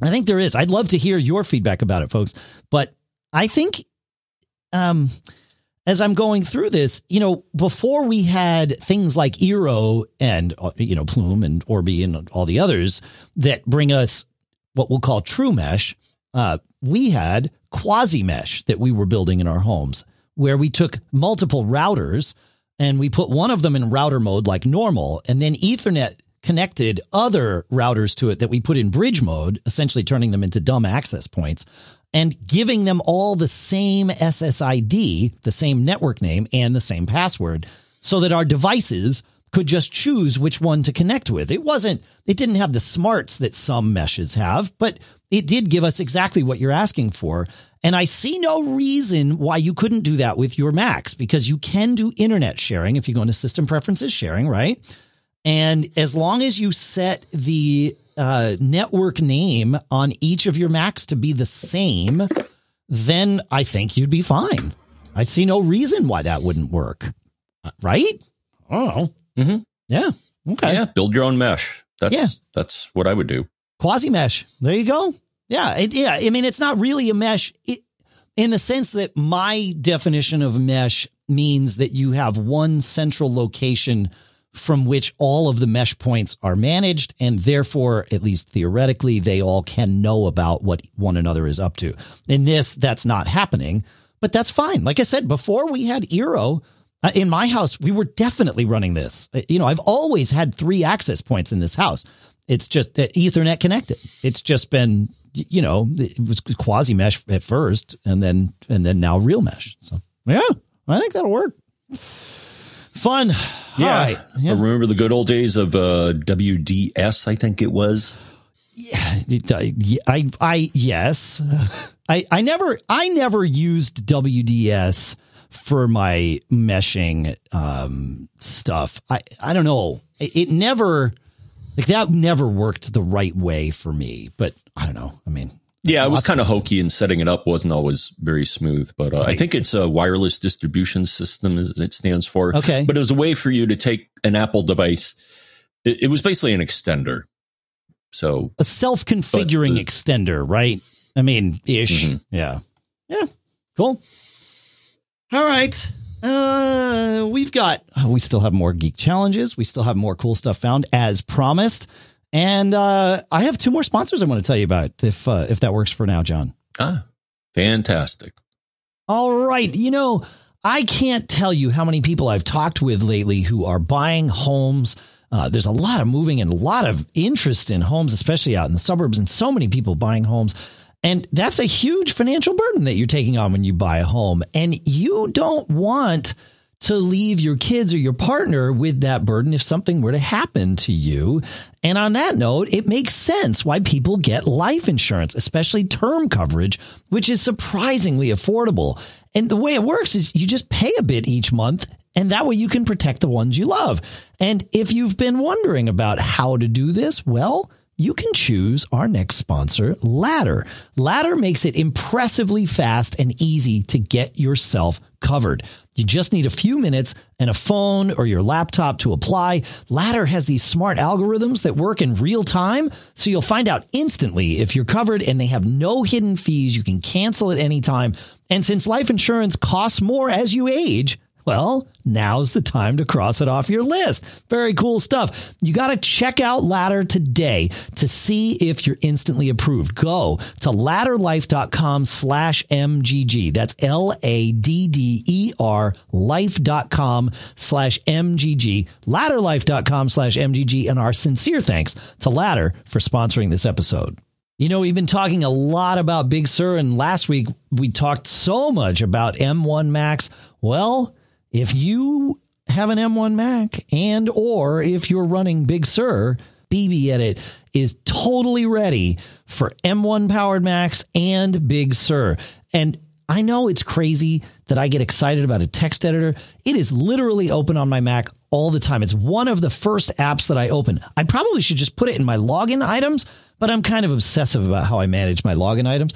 I think there is. I'd love to hear your feedback about it, folks. But I think as I'm going through this, before we had things like Eero and, Plume and Orbi and all the others that bring us what we'll call true mesh, we had quasi mesh that we were building in our homes, where we took multiple routers and we put one of them in router mode like normal, and then Ethernet connected other routers to it that we put in bridge mode, essentially turning them into dumb access points and giving them all the same SSID, the same network name, and the same password, so that our devices could just choose which one to connect with. It didn't have the smarts that some meshes have, but it did give us exactly what you're asking for. And I see no reason why you couldn't do that with your Macs, because you can do internet sharing if you go into system preferences sharing, right? And as long as you set the network name on each of your Macs to be the same, then I think you'd be fine. I see no reason why that wouldn't work. Right? Oh, mm-hmm. Yeah. Okay. Yeah. Build your own mesh. That's what I would do. Quasi mesh. There you go. Yeah. I mean, it's not really a mesh in the sense that my definition of mesh means that you have one central location from which all of the mesh points are managed, and therefore, at least theoretically, they all can know about what one another is up to. In this, that's not happening, but that's fine. Like I said, before we had Eero, in my house, we were definitely running this. You know, I've always had three access points in this house. It's just Ethernet connected. It's just been, you know, it was quasi mesh at first, and then now real mesh. So yeah, I think that'll work. Fun. Yeah. Right. Yeah. I remember the good old days of WDS, I think it was. Yeah. Yes. I never used WDS for my meshing stuff. I don't know. It never, like, that never worked the right way for me, but I don't know. I mean, yeah, it was kind of hokey, and setting it up wasn't always very smooth, but right. I think it's a wireless distribution system as it stands for. Okay. But it was a way for you to take an Apple device. It was basically an extender. So a self-configuring extender, right? I mean, ish. Mm-hmm. Yeah. Yeah. Cool. All right. We still have more geek challenges. We still have more cool stuff found as promised. And I have two more sponsors I want to tell you about, if that works for now, John. Ah, fantastic. All right. You know, I can't tell you how many people I've talked with lately who are buying homes. There's a lot of moving and a lot of interest in homes, especially out in the suburbs, and so many people buying homes. And that's a huge financial burden that you're taking on when you buy a home. And you don't want to leave your kids or your partner with that burden if something were to happen to you. And on that note, it makes sense why people get life insurance, especially term coverage, which is surprisingly affordable. And the way it works is you just pay a bit each month, and that way you can protect the ones you love. And if you've been wondering about how to do this, well, you can choose our next sponsor, Ladder. Ladder makes it impressively fast and easy to get yourself covered. You just need a few minutes and a phone or your laptop to apply. Ladder has these smart algorithms that work in real time, so you'll find out instantly if you're covered, and they have no hidden fees. You can cancel at any time. And since life insurance costs more as you age, well, now's the time to cross it off your list. Very cool stuff. You got to check out Ladder today to see if you're instantly approved. Go to ladderlife.com/MGG. That's LADDER life.com/MGG. Ladderlife.com/MGG. And our sincere thanks to Ladder for sponsoring this episode. You know, we've been talking a lot about Big Sur, and last week we talked so much about M1 Max. Well, if you have an M1 Mac and or if you're running Big Sur, BBEdit is totally ready for M1 powered Macs and Big Sur. And I know it's crazy that I get excited about a text editor. It is literally open on my Mac all the time. It's one of the first apps that I open. I probably should just put it in my login items, but I'm kind of obsessive about how I manage my login items.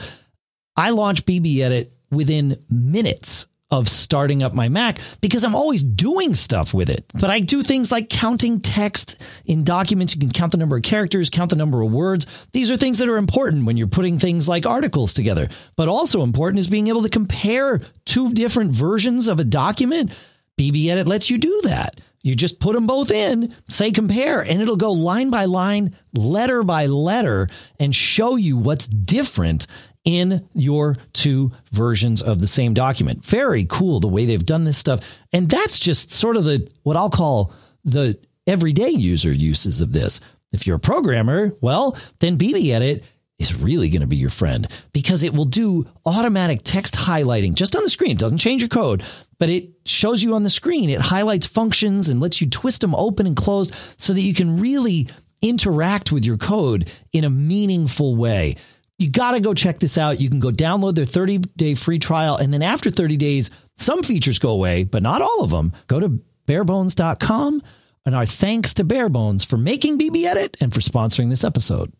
I launch BBEdit within minutes of starting up my Mac because I'm always doing stuff with it. But I do things like counting text in documents. You can count the number of characters, count the number of words. These are things that are important when you're putting things like articles together. But also important is being able to compare two different versions of a document. BBEdit lets you do that. You just put them both in, say compare, and it'll go line by line, letter by letter, and show you what's different in your two versions of the same document. Very cool the way they've done this stuff. And that's just sort of the, what I'll call the everyday user uses of this. If you're a programmer, well, then BBEdit is really going to be your friend because it will do automatic text highlighting just on the screen. It doesn't change your code, but it shows you on the screen. It highlights functions and lets you twist them open and closed so that you can really interact with your code in a meaningful way. You got to go check this out. You can go download their 30-day free trial. And then after 30 days, some features go away, but not all of them. Go to barebones.com. And our thanks to Barebones for making BBEdit and for sponsoring this episode.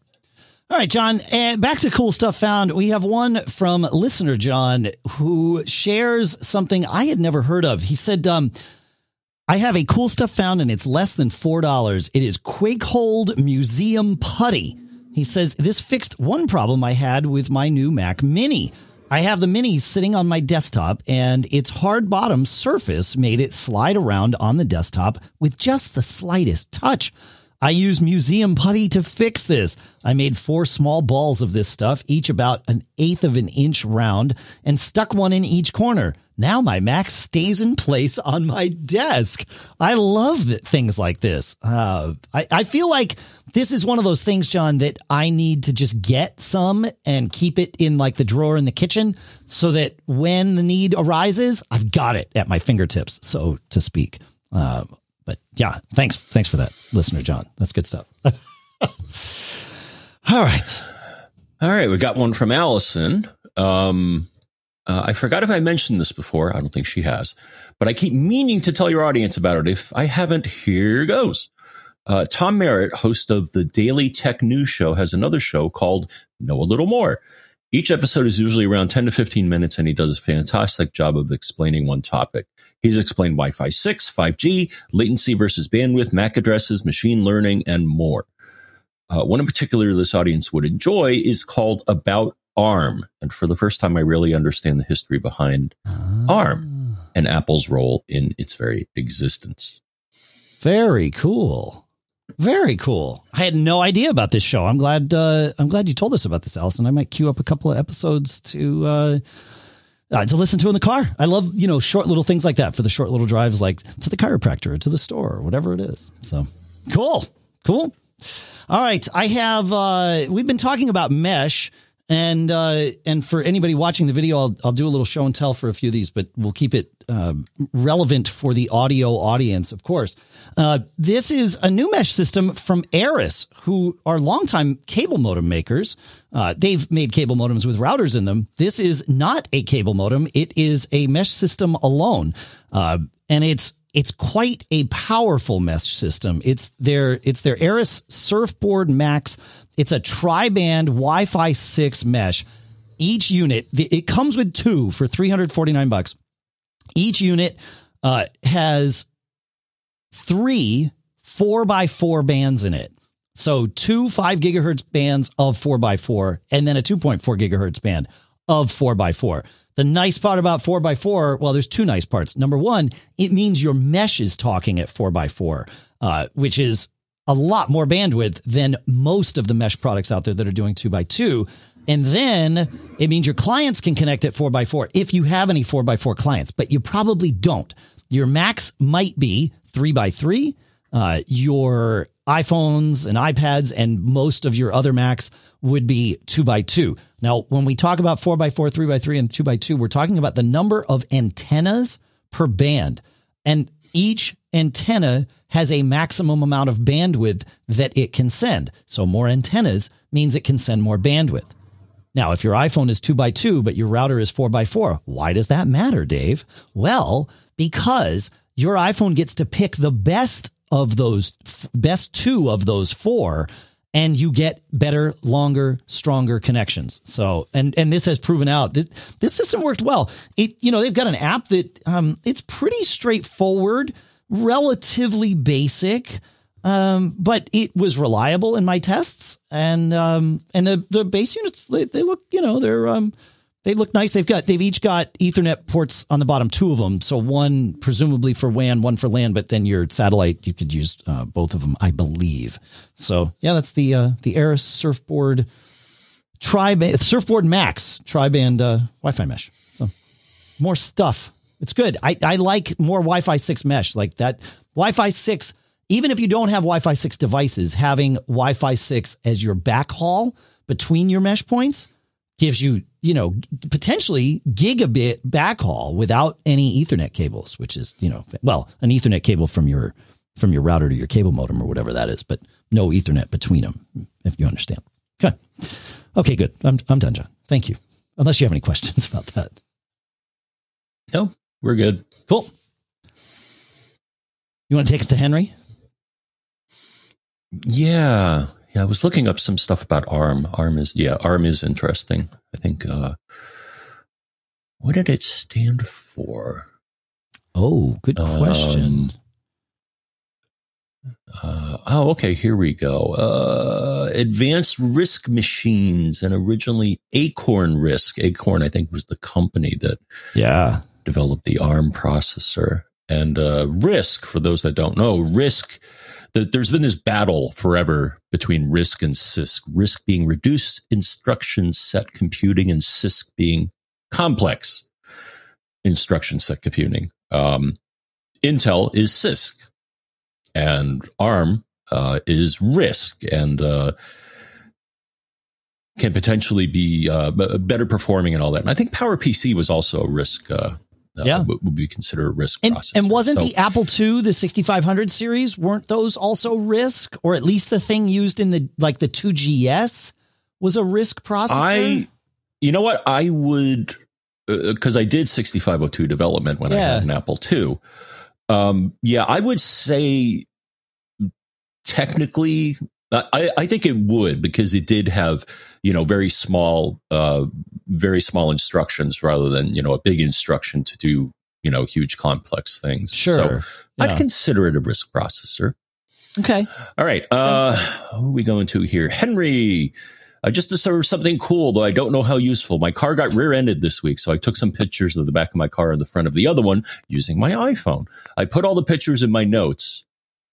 All right, John, back to cool stuff found. We have one from listener John who shares something I had never heard of. He said, I have a cool stuff found and it's less than $4. It is Quakehold Museum Putty. He says, this fixed one problem I had with my new Mac Mini. I have the Mini sitting on my desktop and its hard bottom surface made it slide around on the desktop with just the slightest touch. I use Museum Putty to fix this. I made 4 small balls of this stuff, each about 1/8 of an inch round, and stuck one in each corner. Now my Mac stays in place on my desk. I love things like this. I feel like this is one of those things, John, that I need to just get some and keep it in like the drawer in the kitchen so that when the need arises, I've got it at my fingertips, so to speak. But yeah, thanks for that, listener John. That's good stuff. All right. We got one from Allison. I forgot if I mentioned this before. I don't think she has, but I keep meaning to tell your audience about it. If I haven't, here goes. Tom Merritt, host of the Daily Tech News Show, has another show called Know a Little More. Each episode is usually around 10 to 15 minutes, and he does a fantastic job of explaining one topic. He's explained Wi-Fi 6, 5G, latency versus bandwidth, MAC addresses, machine learning, and more. One in particular this audience would enjoy is called About ARM. And for the first time, I really understand the history behind ARM and Apple's role in its very existence. Very cool. Very cool. I had no idea about this show. I'm glad you told us about this, Allison. I might queue up a couple of episodes to listen to in the car. I love, short little things like that for the short little drives, like to the chiropractor or to the store or whatever it is. So cool. All right. I have, we've been talking about mesh and for anybody watching the video, I'll do a little show and tell for a few of these, but we'll keep it relevant for the audio audience, of course. This is a new mesh system from Arris, who are longtime cable modem makers. They've made cable modems with routers in them. This is not a cable modem. It is a mesh system alone. And it's quite a powerful mesh system. It's their Arris Surfboard Max. It's a tri-band Wi-Fi 6 mesh. Each unit, it comes with 2 for $349. Each unit has 3 4x4 bands in it. So 2 5 gigahertz bands of 4x4 and then a 2.4 gigahertz band of 4x4. The nice part about 4x4, well, there's 2 nice parts. Number one, it means your mesh is talking at 4x4, which is a lot more bandwidth than most of the mesh products out there that are doing 2x2. And then it means your clients can connect at 4x4 if you have any 4x4 clients, but you probably don't. Your Macs might be 3x3. Your iPhones and iPads and most of your other Macs would be 2x2. Now, when we talk about 4x4, 3x3, and 2x2, we're talking about the number of antennas per band. And each antenna has a maximum amount of bandwidth that it can send. So more antennas means it can send more bandwidth. Now, if your iPhone is 2x2, but your router is 4x4, why does that matter, Dave? Well, because your iPhone gets to pick the best 2 of those 4, and you get better, longer, stronger connections. So, and this has proven out that this system worked well. They've got an app that it's pretty straightforward, relatively basic, but it was reliable in my tests, and the base units, they look, they look nice. They've each got Ethernet ports on the bottom, 2 of them. So one presumably for WAN, one for LAN, but then your satellite, you could use both of them, I believe. So yeah, that's the Arris Surfboard Surfboard Max tri-band Wi-Fi mesh. So more stuff. It's good. I like more Wi-Fi 6 mesh like that. Wi-Fi 6, even if you don't have Wi-Fi 6 devices, having Wi-Fi 6 as your backhaul between your mesh points gives you, potentially gigabit backhaul without any Ethernet cables, which is, an Ethernet cable from your router to your cable modem or whatever that is, but no Ethernet between them, if you understand. Okay, good. I'm done, John. Thank you. Unless you have any questions about that. No, we're good. Cool. You want to take us to Henry? Yeah, I was looking up some stuff about ARM. ARM is interesting. I think, what did it stand for? Oh, good question. Okay, here we go. Advanced Risk Machines, and originally Acorn Risk. Acorn, I think, was the company that developed the ARM processor. And RISC, for those that don't know, RISC, there's been this battle forever between RISC and CISC. RISC being reduced instruction set computing, and CISC being complex instruction set computing. Intel is CISC, and ARM is RISC, and can potentially be better performing and all that. And I think PowerPC was also a RISC. Would we consider a RISC processor? And wasn't the Apple II, the 6500 series, weren't those also RISC? Or at least the thing used in the 2GS was a RISC processor? I would, because I did 6502 development when I had an Apple II. I would say technically, I think it would, because it did have, very small instructions rather than, a big instruction to do, huge complex things. Sure. So I'd consider it a RISC processor. Okay. All right. Who are we going to here? Henry, I just discovered something cool, though I don't know how useful. My car got rear-ended this week, so I took some pictures of the back of my car and the front of the other one using my iPhone. I put all the pictures in my notes,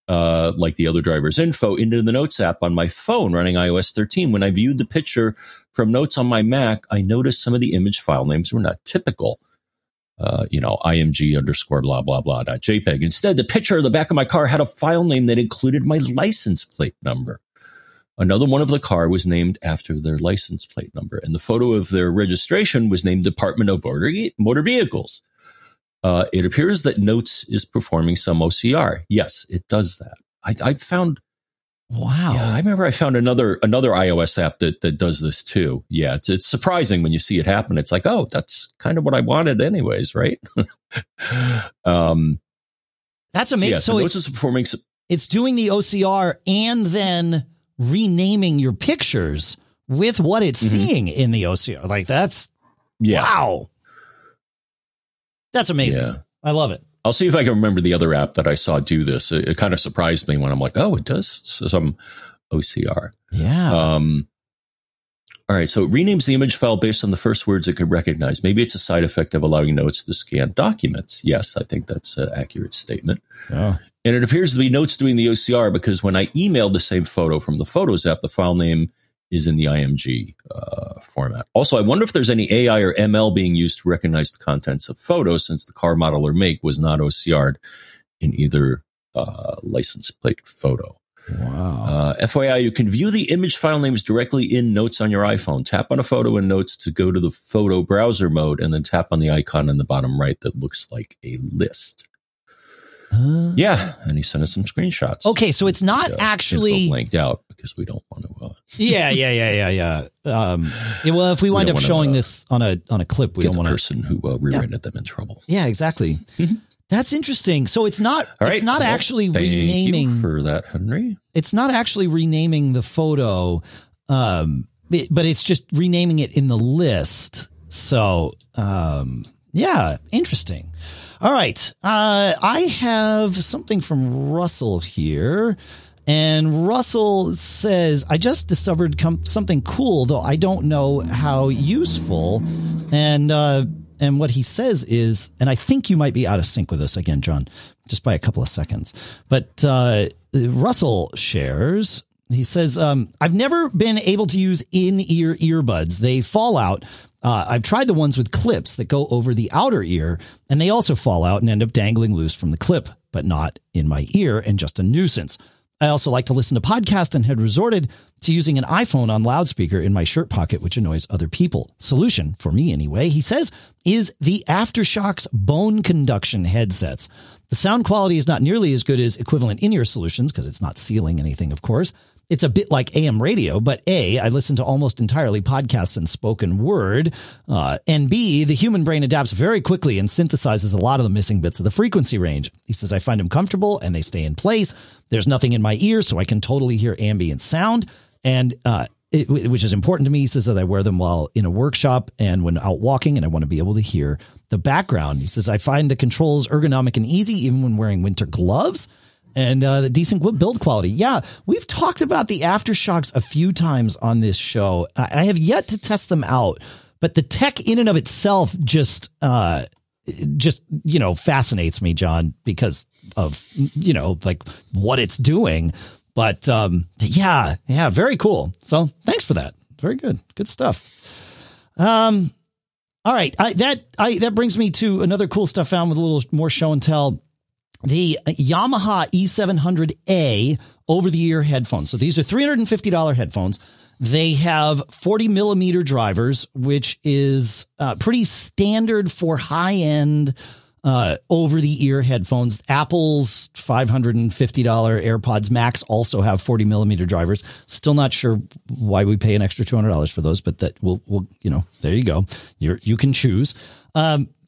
like the other driver's info, into the Notes app on my phone running iOS 13. When I viewed the picture from Notes on my Mac, I noticed some of the image file names were not typical. img_blah_blah.jpg. Instead, the picture of the back of my car had a file name that included my license plate number. Another one of the car was named after their license plate number, and the photo of their registration was named Department of Motor Vehicles. It appears that Notes is performing some OCR. Yes, it does that. I found... Wow. Yeah, I remember I found another iOS app that does this too. Yeah, it's surprising when you see it happen. It's like, oh, that's kind of what I wanted anyways, right? That's amazing. So Notes is performing... It's doing the OCR and then... renaming your pictures with what it's seeing in the OCR. Like that's, wow. That's amazing. Yeah. I love it. I'll see if I can remember the other app that I saw do this. It kind of surprised me when I'm like, oh, it does some OCR. Yeah. All right. So it renames the image file based on the first words it could recognize. Maybe it's a side effect of allowing Notes to scan documents. Yes, I think that's an accurate statement. Yeah. And it appears to be Notes doing the OCR, because when I emailed the same photo from the Photos app, the file name is in the IMG format. Also, I wonder if there's any AI or ML being used to recognize the contents of photos, since the car model or make was not OCR'd in either license plate photo. Wow. FYI, you can view the image file names directly in Notes on your iPhone. Tap on a photo in Notes to go to the photo browser mode, and then tap on the icon in the bottom right that looks like a list. And he sent us some screenshots. Okay, so it's not actually blanked out, because we don't want to. Well, if we wind up showing this on a clip, we don't want the person who rear-ended them in trouble. Yeah, exactly. That's interesting. So it's not. All right. It's not actually renaming. Thank you for that, Henry. It's not actually renaming the photo, but it's just renaming it in the list. So, interesting. All right. I have something from Russell here. And Russell says, I just discovered something cool, though I don't know how useful. And what he says is, and I think you might be out of sync with us again, John, just by a couple of seconds. But Russell shares... He says, I've never been able to use in-ear earbuds. They fall out. I've tried the ones with clips that go over the outer ear, and they also fall out and end up dangling loose from the clip, but not in my ear, and just a nuisance. I also like to listen to podcasts and had resorted to using an iPhone on loudspeaker in my shirt pocket, which annoys other people. Solution, for me anyway, he says, is the Aftershokz bone conduction headsets. The sound quality is not nearly as good as equivalent in-ear solutions, because it's not sealing anything, of course. It's a bit like AM radio, but A, I listen to almost entirely podcasts and spoken word, and B, the human brain adapts very quickly and synthesizes a lot of the missing bits of the frequency range. He says, I find them comfortable and they stay in place. There's nothing in my ear, so I can totally hear ambient sound, and which is important to me. He says that I wear them while in a workshop and when out walking, and I want to be able to hear the background. He says, I find the controls ergonomic and easy, even when wearing winter gloves. And the decent build quality. Yeah, we've talked about the Aftershokz a few times on this show. I have yet to test them out, but the tech in and of itself just fascinates me, John, because of, what it's doing. But yeah, very cool. So thanks for that. Very good. Good stuff. All right. That brings me to another cool stuff found with a little more show and tell. The Yamaha E700A over-the-ear headphones. So these are $350 headphones. They have 40 millimeter drivers, which is pretty standard for high-end over-the-ear headphones. Apple's $550 AirPods Max also have 40 millimeter drivers. Still not sure why we pay an extra $200 for those, but that we'll there you go. You can choose.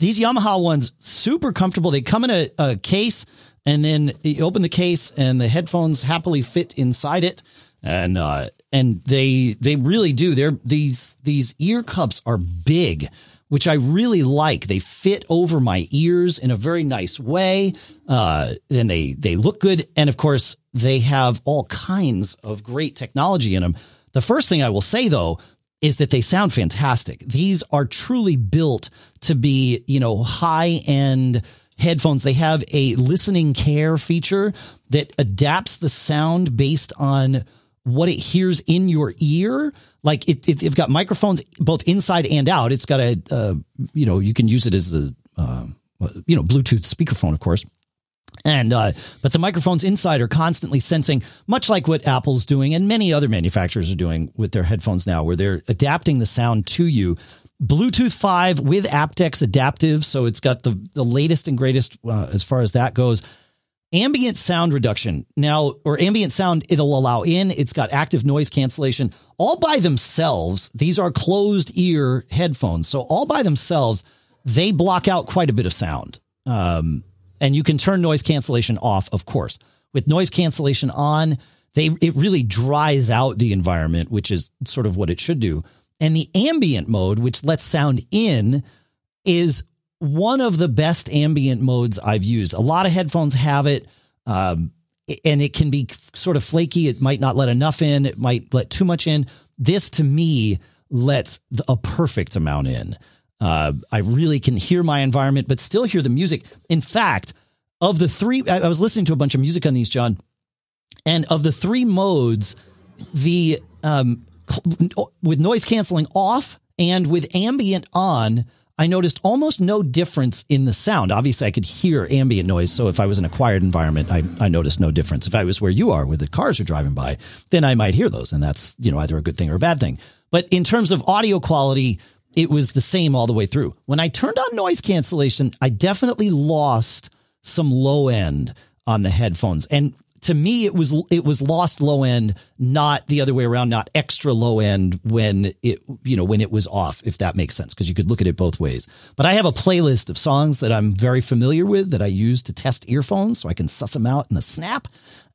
These Yamaha ones, super comfortable. They come in a case, and then you open the case and the headphones happily fit inside it. And they really do. These ear cups are big, which I really like. They fit over my ears in a very nice way. Then they look good. And of course they have all kinds of great technology in them. The first thing I will say though, is that they sound fantastic. These are truly built to be, high-end headphones. They have a listening care feature that adapts the sound based on what it hears in your ear. Like they've got microphones both inside and out. It's got you can use it as a Bluetooth speakerphone, of course. And but the microphones inside are constantly sensing, much like what Apple's doing and many other manufacturers are doing with their headphones now, where they're adapting the sound to you. Bluetooth 5 with aptX adaptive. So it's got the latest and greatest as far as that goes. Ambient sound reduction now, or ambient sound it'll allow in. It's got active noise cancellation all by themselves. These are closed ear headphones. So all by themselves, they block out quite a bit of sound. And you can turn noise cancellation off, of course. With noise cancellation on, it really dries out the environment, which is sort of what it should do. And the ambient mode, which lets sound in, is one of the best ambient modes I've used. A lot of headphones have it, and it can be sort of flaky. It might not let enough in. It might let too much in. This, to me, lets a perfect amount in. I really can hear my environment, but still hear the music. In fact, of the three, I was listening to a bunch of music on these, John, and of the three modes, the with noise canceling off and with ambient on, I noticed almost no difference in the sound. Obviously, I could hear ambient noise. So if I was in a quiet environment, I noticed no difference. If I was where you are, where the cars are driving by, then I might hear those. And that's, either a good thing or a bad thing. But in terms of audio quality, it was the same all the way through. When I turned on noise cancellation, I definitely lost some low end on the headphones. And to me, it was lost low end, not the other way around, not extra low end when it was off, if that makes sense, because you could look at it both ways. But I have a playlist of songs that I'm very familiar with that I use to test earphones so I can suss them out in a snap.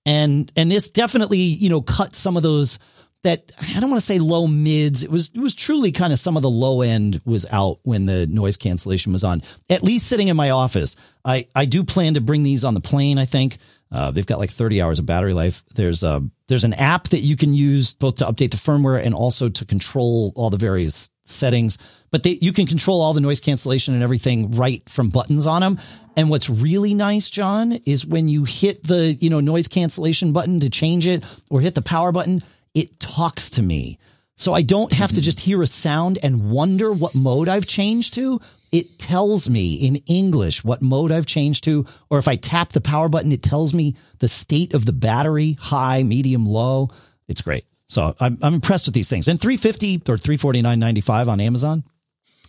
And this definitely, cut some of those. That I don't want to say low mids. It was truly kind of some of the low end was out when the noise cancellation was on, at least sitting in my office. I do plan to bring these on the plane. I think they've got like 30 hours of battery life. There's an app that you can use both to update the firmware and also to control all the various settings, but you can control all the noise cancellation and everything right from buttons on them. And what's really nice, John, is when you hit the, noise cancellation button to change it or hit the power button, it talks to me. So I don't have to just hear a sound and wonder what mode I've changed to. It tells me in English what mode I've changed to, or if I tap the power button, it tells me the state of the battery, high, medium, low. It's great. So I'm impressed with these things. And $350 or $349.95 on Amazon.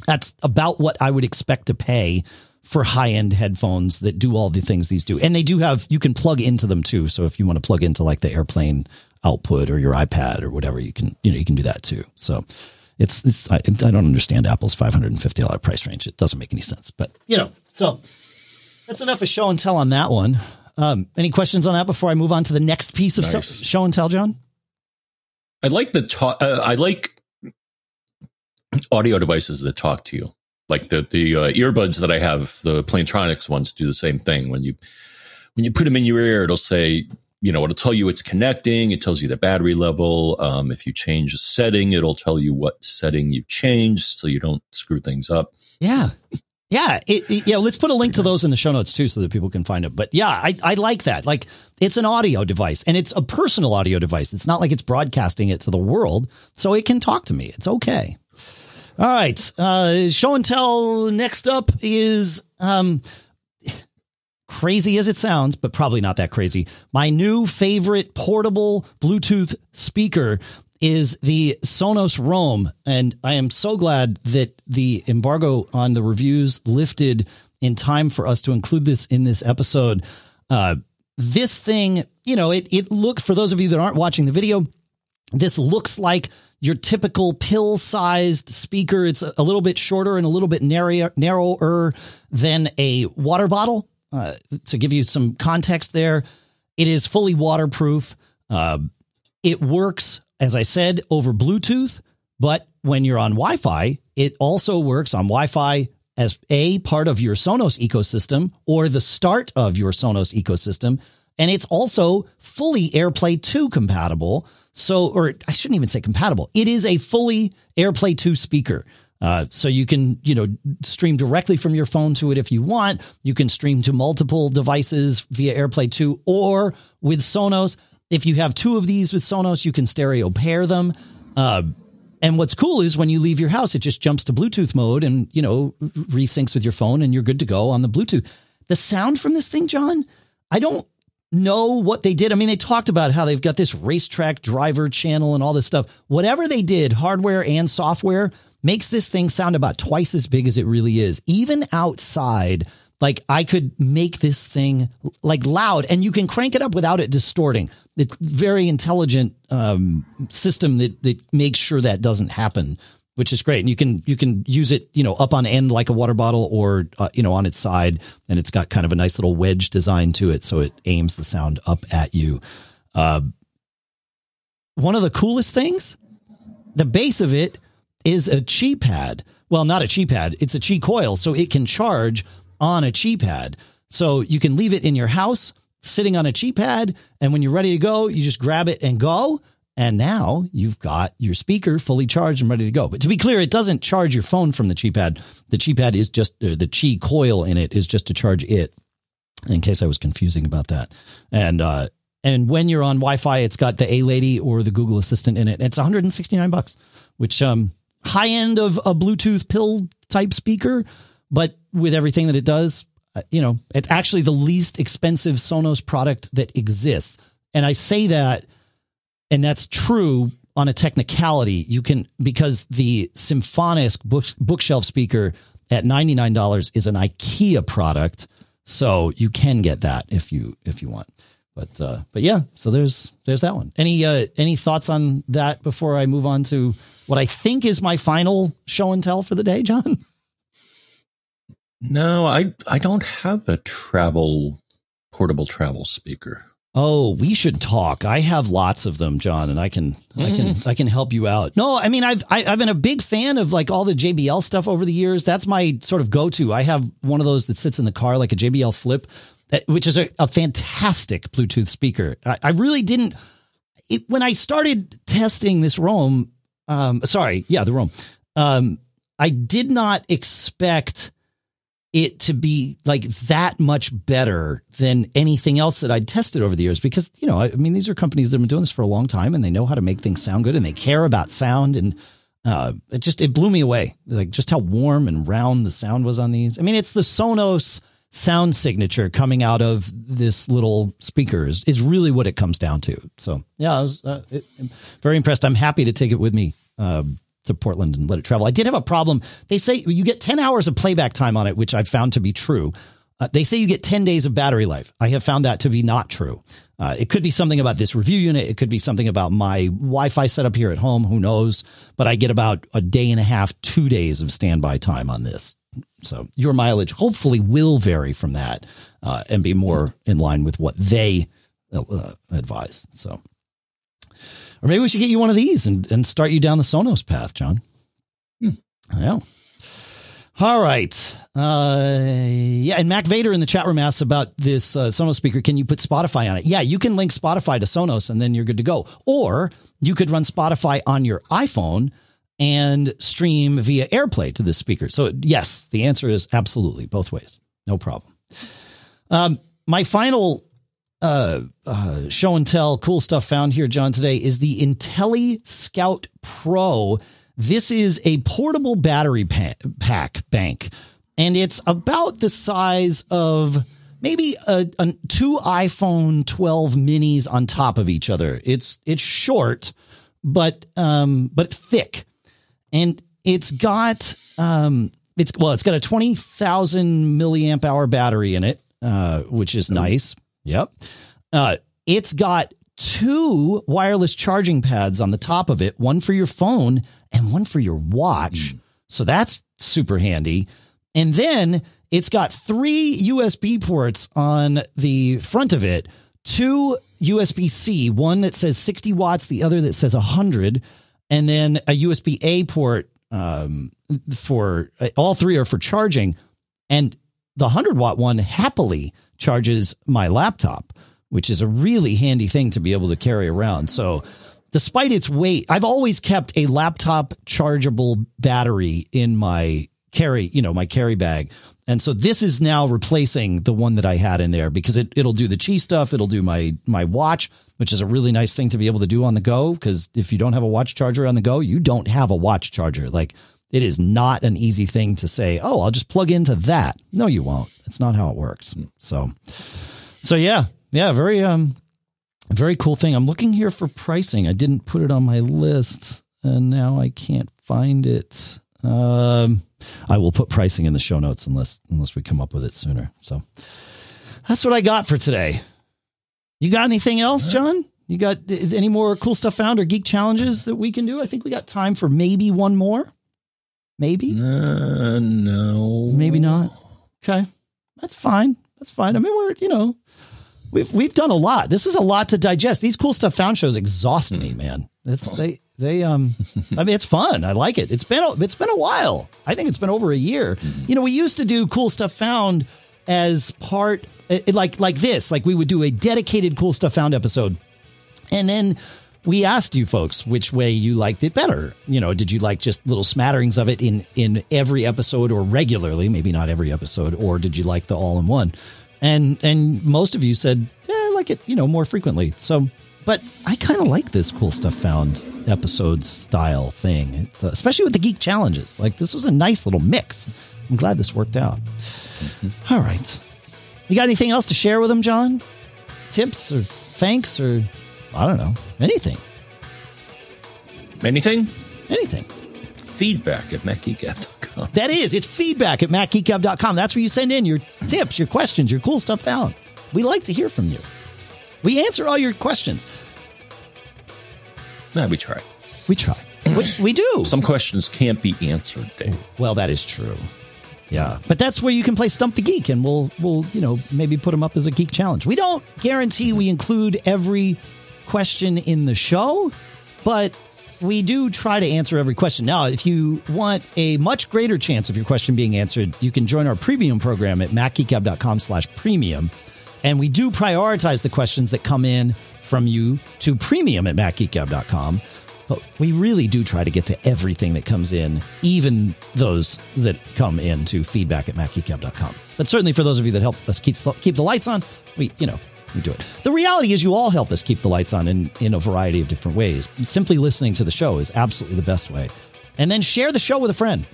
That's about what I would expect to pay for high-end headphones that do all the things these do. And they do have, you can plug into them too. So if you want to plug into like the airplane output or your iPad or whatever, you can do that too. So I don't understand Apple's $550 price range. It doesn't make any sense, but so that's enough of show and tell on that one. Any questions on that before I move on to the next piece of show and tell, John? I like I like audio devices that talk to you, like the earbuds that I have. The Plantronics ones do the same thing. When you put them in your ear, it'll say, it'll tell you it's connecting. It tells you the battery level. If you change a setting, it'll tell you what setting you changed so you don't screw things up. Yeah. Yeah. Let's put a link to those in the show notes too, so that people can find it. But yeah, I like that. Like, it's an audio device and it's a personal audio device. It's not like it's broadcasting it to the world. So it can talk to me. It's okay. All right. Show and tell next up is, crazy as it sounds, but probably not that crazy. My new favorite portable Bluetooth speaker is the Sonos Roam. And I am so glad that the embargo on the reviews lifted in time for us to include this in this episode. This thing, it looked, for those of you that aren't watching the video, this looks like your typical pill-sized speaker. It's a little bit shorter and a little bit narrower than a water bottle. To give you some context there, it is fully waterproof. It works, as I said, over Bluetooth, but when you're on Wi-Fi, it also works on Wi-Fi as a part of your Sonos ecosystem or the start of your Sonos ecosystem. And it's also fully AirPlay 2 compatible. So, or I shouldn't even say compatible. It is a fully AirPlay 2 speaker. So you can, stream directly from your phone to it if you want. You can stream to multiple devices via AirPlay 2 or with Sonos. If you have two of these with Sonos, you can stereo pair them. And what's cool is when you leave your house, it just jumps to Bluetooth mode and, resyncs with your phone and you're good to go on the Bluetooth. The sound from this thing, John, I don't know what they did. I mean, they talked about how they've got this racetrack driver channel and all this stuff. Whatever they did, hardware and software, makes this thing sound about twice as big as it really is. Even outside, like, I could make this thing like loud, and you can crank it up without it distorting. It's very intelligent system that makes sure that doesn't happen, which is great. And you can use it, up on end like a water bottle or, on its side. And it's got kind of a nice little wedge design to it. So it aims the sound up at you. One of the coolest things, the base of it, is a Qi pad. Well, not a Qi pad. It's a Qi coil, so it can charge on a Qi pad. So you can leave it in your house sitting on a Qi pad, and when you're ready to go, you just grab it and go, and now you've got your speaker fully charged and ready to go. But to be clear, it doesn't charge your phone from the Qi pad. The Qi pad is just, the Qi coil in it is just to charge it, in case I was confusing about that. And when you're on Wi-Fi, it's got the A-Lady or the Google Assistant in it. It's $169, which... high end of a Bluetooth pill type speaker, but with everything that it does, it's actually the least expensive Sonos product that exists. And I say that, and that's true on a technicality. You can, because the Symfonisk bookshelf speaker at $99 is an IKEA product. So you can get that if you want, but yeah, so there's that one. Any thoughts on that before I move on to what I think is my final show and tell for the day, John? No, I don't have a portable travel speaker. Oh, we should talk. I have lots of them, John, and I can help you out. No, I mean, I've been a big fan of like all the JBL stuff over the years. That's my sort of go-to. I have one of those that sits in the car, like a JBL Flip, which is a fantastic Bluetooth speaker. I really didn't. When I started testing this Roam, the Roam. I did not expect it to be like that much better than anything else that I'd tested over the years, because, these are companies that have been doing this for a long time and they know how to make things sound good and they care about sound. And, it blew me away. Like just how warm and round the sound was on these. I mean, it's the Sonos sound signature coming out of this little speaker is really what it comes down to. So yeah, I was very impressed. I'm happy to take it with me to Portland and let it travel. I did have a problem. They say you get 10 hours of playback time on it, which I've found to be true. They say you get 10 days of battery life. I have found that to be not true. It could be something about this review unit. It could be something about my Wi-Fi setup here at home. Who knows? But I get about a day and a half, 2 days of standby time on this. So your mileage hopefully will vary from that and be more in line with what they advise. So, or maybe we should get you one of these and start you down the Sonos path, John. Yeah. All right. Yeah. And Mac Vader in the chat room asks about this Sonos speaker. Can you put Spotify on it? Yeah, you can link Spotify to Sonos and then you're good to go. Or you could run Spotify on your iPhone and stream via AirPlay to this speaker. So yes, the answer is absolutely both ways. No problem. My final show and tell cool stuff found here, John, today is the Intelli Scout Pro. This is a portable battery pack bank, and it's about the size of maybe two iPhone 12 minis on top of each other. It's short, but thick, and it's got a 20,000 milliamp hour battery in it, which is nice. Yep. It's got two wireless charging pads on the top of it, one for your phone and one for your watch. So that's super handy. And then it's got three USB ports on the front of it, two USB-C, one that says 60 watts, the other that says 100, and then a USB-A port for all three are for charging. And the 100-watt one happily charges my laptop, which is a really handy thing to be able to carry around. So despite its weight, I've always kept a laptop chargeable battery in my carry bag. And so this is now replacing the one that I had in there because it'll do the Qi stuff. It'll do my watch, which is a really nice thing to be able to do on the go. Because if you don't have a watch charger on the go, you don't have a watch charger. Like, it is not an easy thing to say, oh, I'll just plug into that. No, you won't. It's not how it works. So yeah. Yeah, very cool thing. I'm looking here for pricing. I didn't put it on my list, and now I can't find it. I will put pricing in the show notes unless we come up with it sooner. So that's what I got for today. You got anything else, John? You got any more cool stuff found or geek challenges that we can do? I think we got time for maybe one more. Maybe? No. Maybe not. Okay. That's fine. I mean, We've done a lot. This is a lot to digest. These cool stuff found shows exhaust me, man. It's fun. I like it. It's been a while. I think it's been over a year. You know, we used to do cool stuff found as part like this, like we would do a dedicated cool stuff found episode. And then we asked you folks which way you liked it better. You know, did you like just little smatterings of it in every episode or regularly, maybe not every episode, or did you like the all in one? And most of you said, yeah, I like it, more frequently. So, but I kind of like this cool stuff found episode style thing, especially with the geek challenges. Like, this was a nice little mix. I'm glad this worked out. Mm-hmm. All right. You got anything else to share with them, John? Tips or thanks or, I don't know, anything. Anything? Anything. Feedback at MacGeekApp.com. That is, it's feedback at MacGeekGab.com. That's where you send in your tips, your questions, your cool stuff found. We like to hear from you. We answer all your questions. No, we try. We do. Some questions can't be answered, Dave. Well, that is true. Yeah. But that's where you can play Stump the Geek, and we'll maybe put them up as a geek challenge. We don't guarantee we include every question in the show, but we do try to answer every question. Now, if you want a much greater chance of your question being answered, you can join our premium program at MacGeekGab.com/premium. And we do prioritize the questions that come in from you to premium at MacGeekGab.com. But we really do try to get to everything that comes in, even those that come in to feedback at MacGeekGab.com. But certainly for those of you that help us keep the lights on, we do it. The reality is you all help us keep the lights on in a variety of different ways. Simply listening to the show is absolutely the best way. And then share the show with a friend.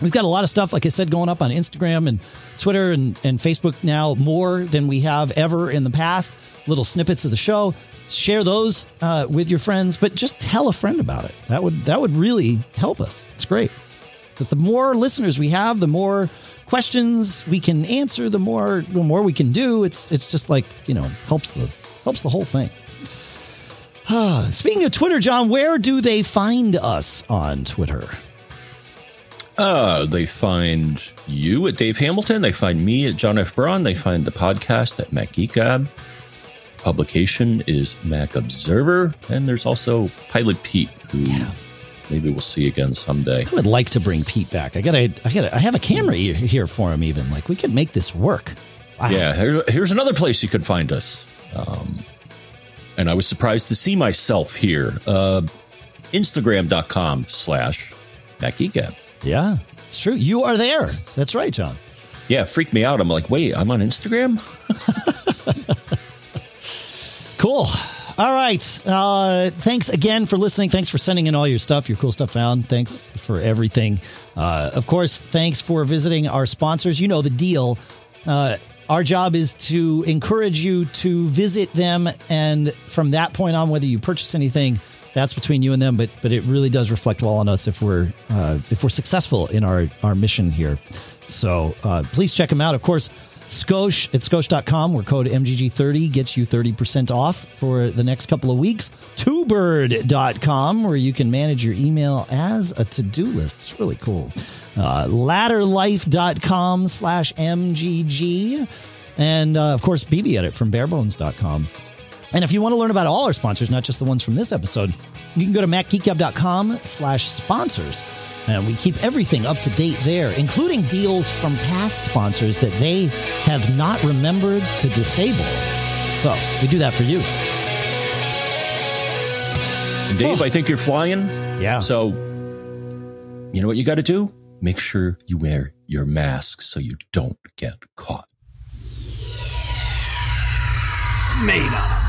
We've got a lot of stuff, like I said, going up on Instagram and Twitter and Facebook now, more than we have ever in the past. Little snippets of the show. Share those with your friends, but just tell a friend about it. That would really help us. It's great. Because the more listeners we have, the more questions we can answer, the more we can do. It's just like, helps the Helps the whole thing. Speaking of Twitter, John, where do they find us on Twitter? They find you at Dave Hamilton. They find me at John F. Braun. They find the podcast at Mac Geekab. Publication is Mac Observer. And there's also Pilot Pete, who maybe we'll see again someday. I would like to bring Pete back. I have a camera here for him even. Like, we could make this work. Wow. Yeah, here's another place you could find us. And I was surprised to see myself here. Instagram.com/MacGeekab. Yeah, it's true. You are there. That's right, John. Yeah, it freaked me out. I'm like, wait, I'm on Instagram? Cool. All right. Thanks again for listening. Thanks for sending in all your stuff, your cool stuff found. Thanks for everything. Of course, thanks for visiting our sponsors. You know the deal. Our job is to encourage you to visit them. And from that point on, whether you purchase anything, that's between you and them, but it really does reflect well on us if we're successful in our mission here. So please check them out. Of course, Scosche at Scosche.com, where code MGG30 gets you 30% off for the next couple of weeks. TwoBird.com, where you can manage your email as a to-do list. It's really cool. Ladderlife.com/MGG. And, of course, BBEdit from barebones.com. And if you want to learn about all our sponsors, not just the ones from this episode, you can go to MacGeekab.com/sponsors. And we keep everything up to date there, including deals from past sponsors that they have not remembered to disable. So we do that for you. And Dave, I think you're flying. Yeah. So you know what you got to do? Make sure you wear your mask so you don't get caught. Made up.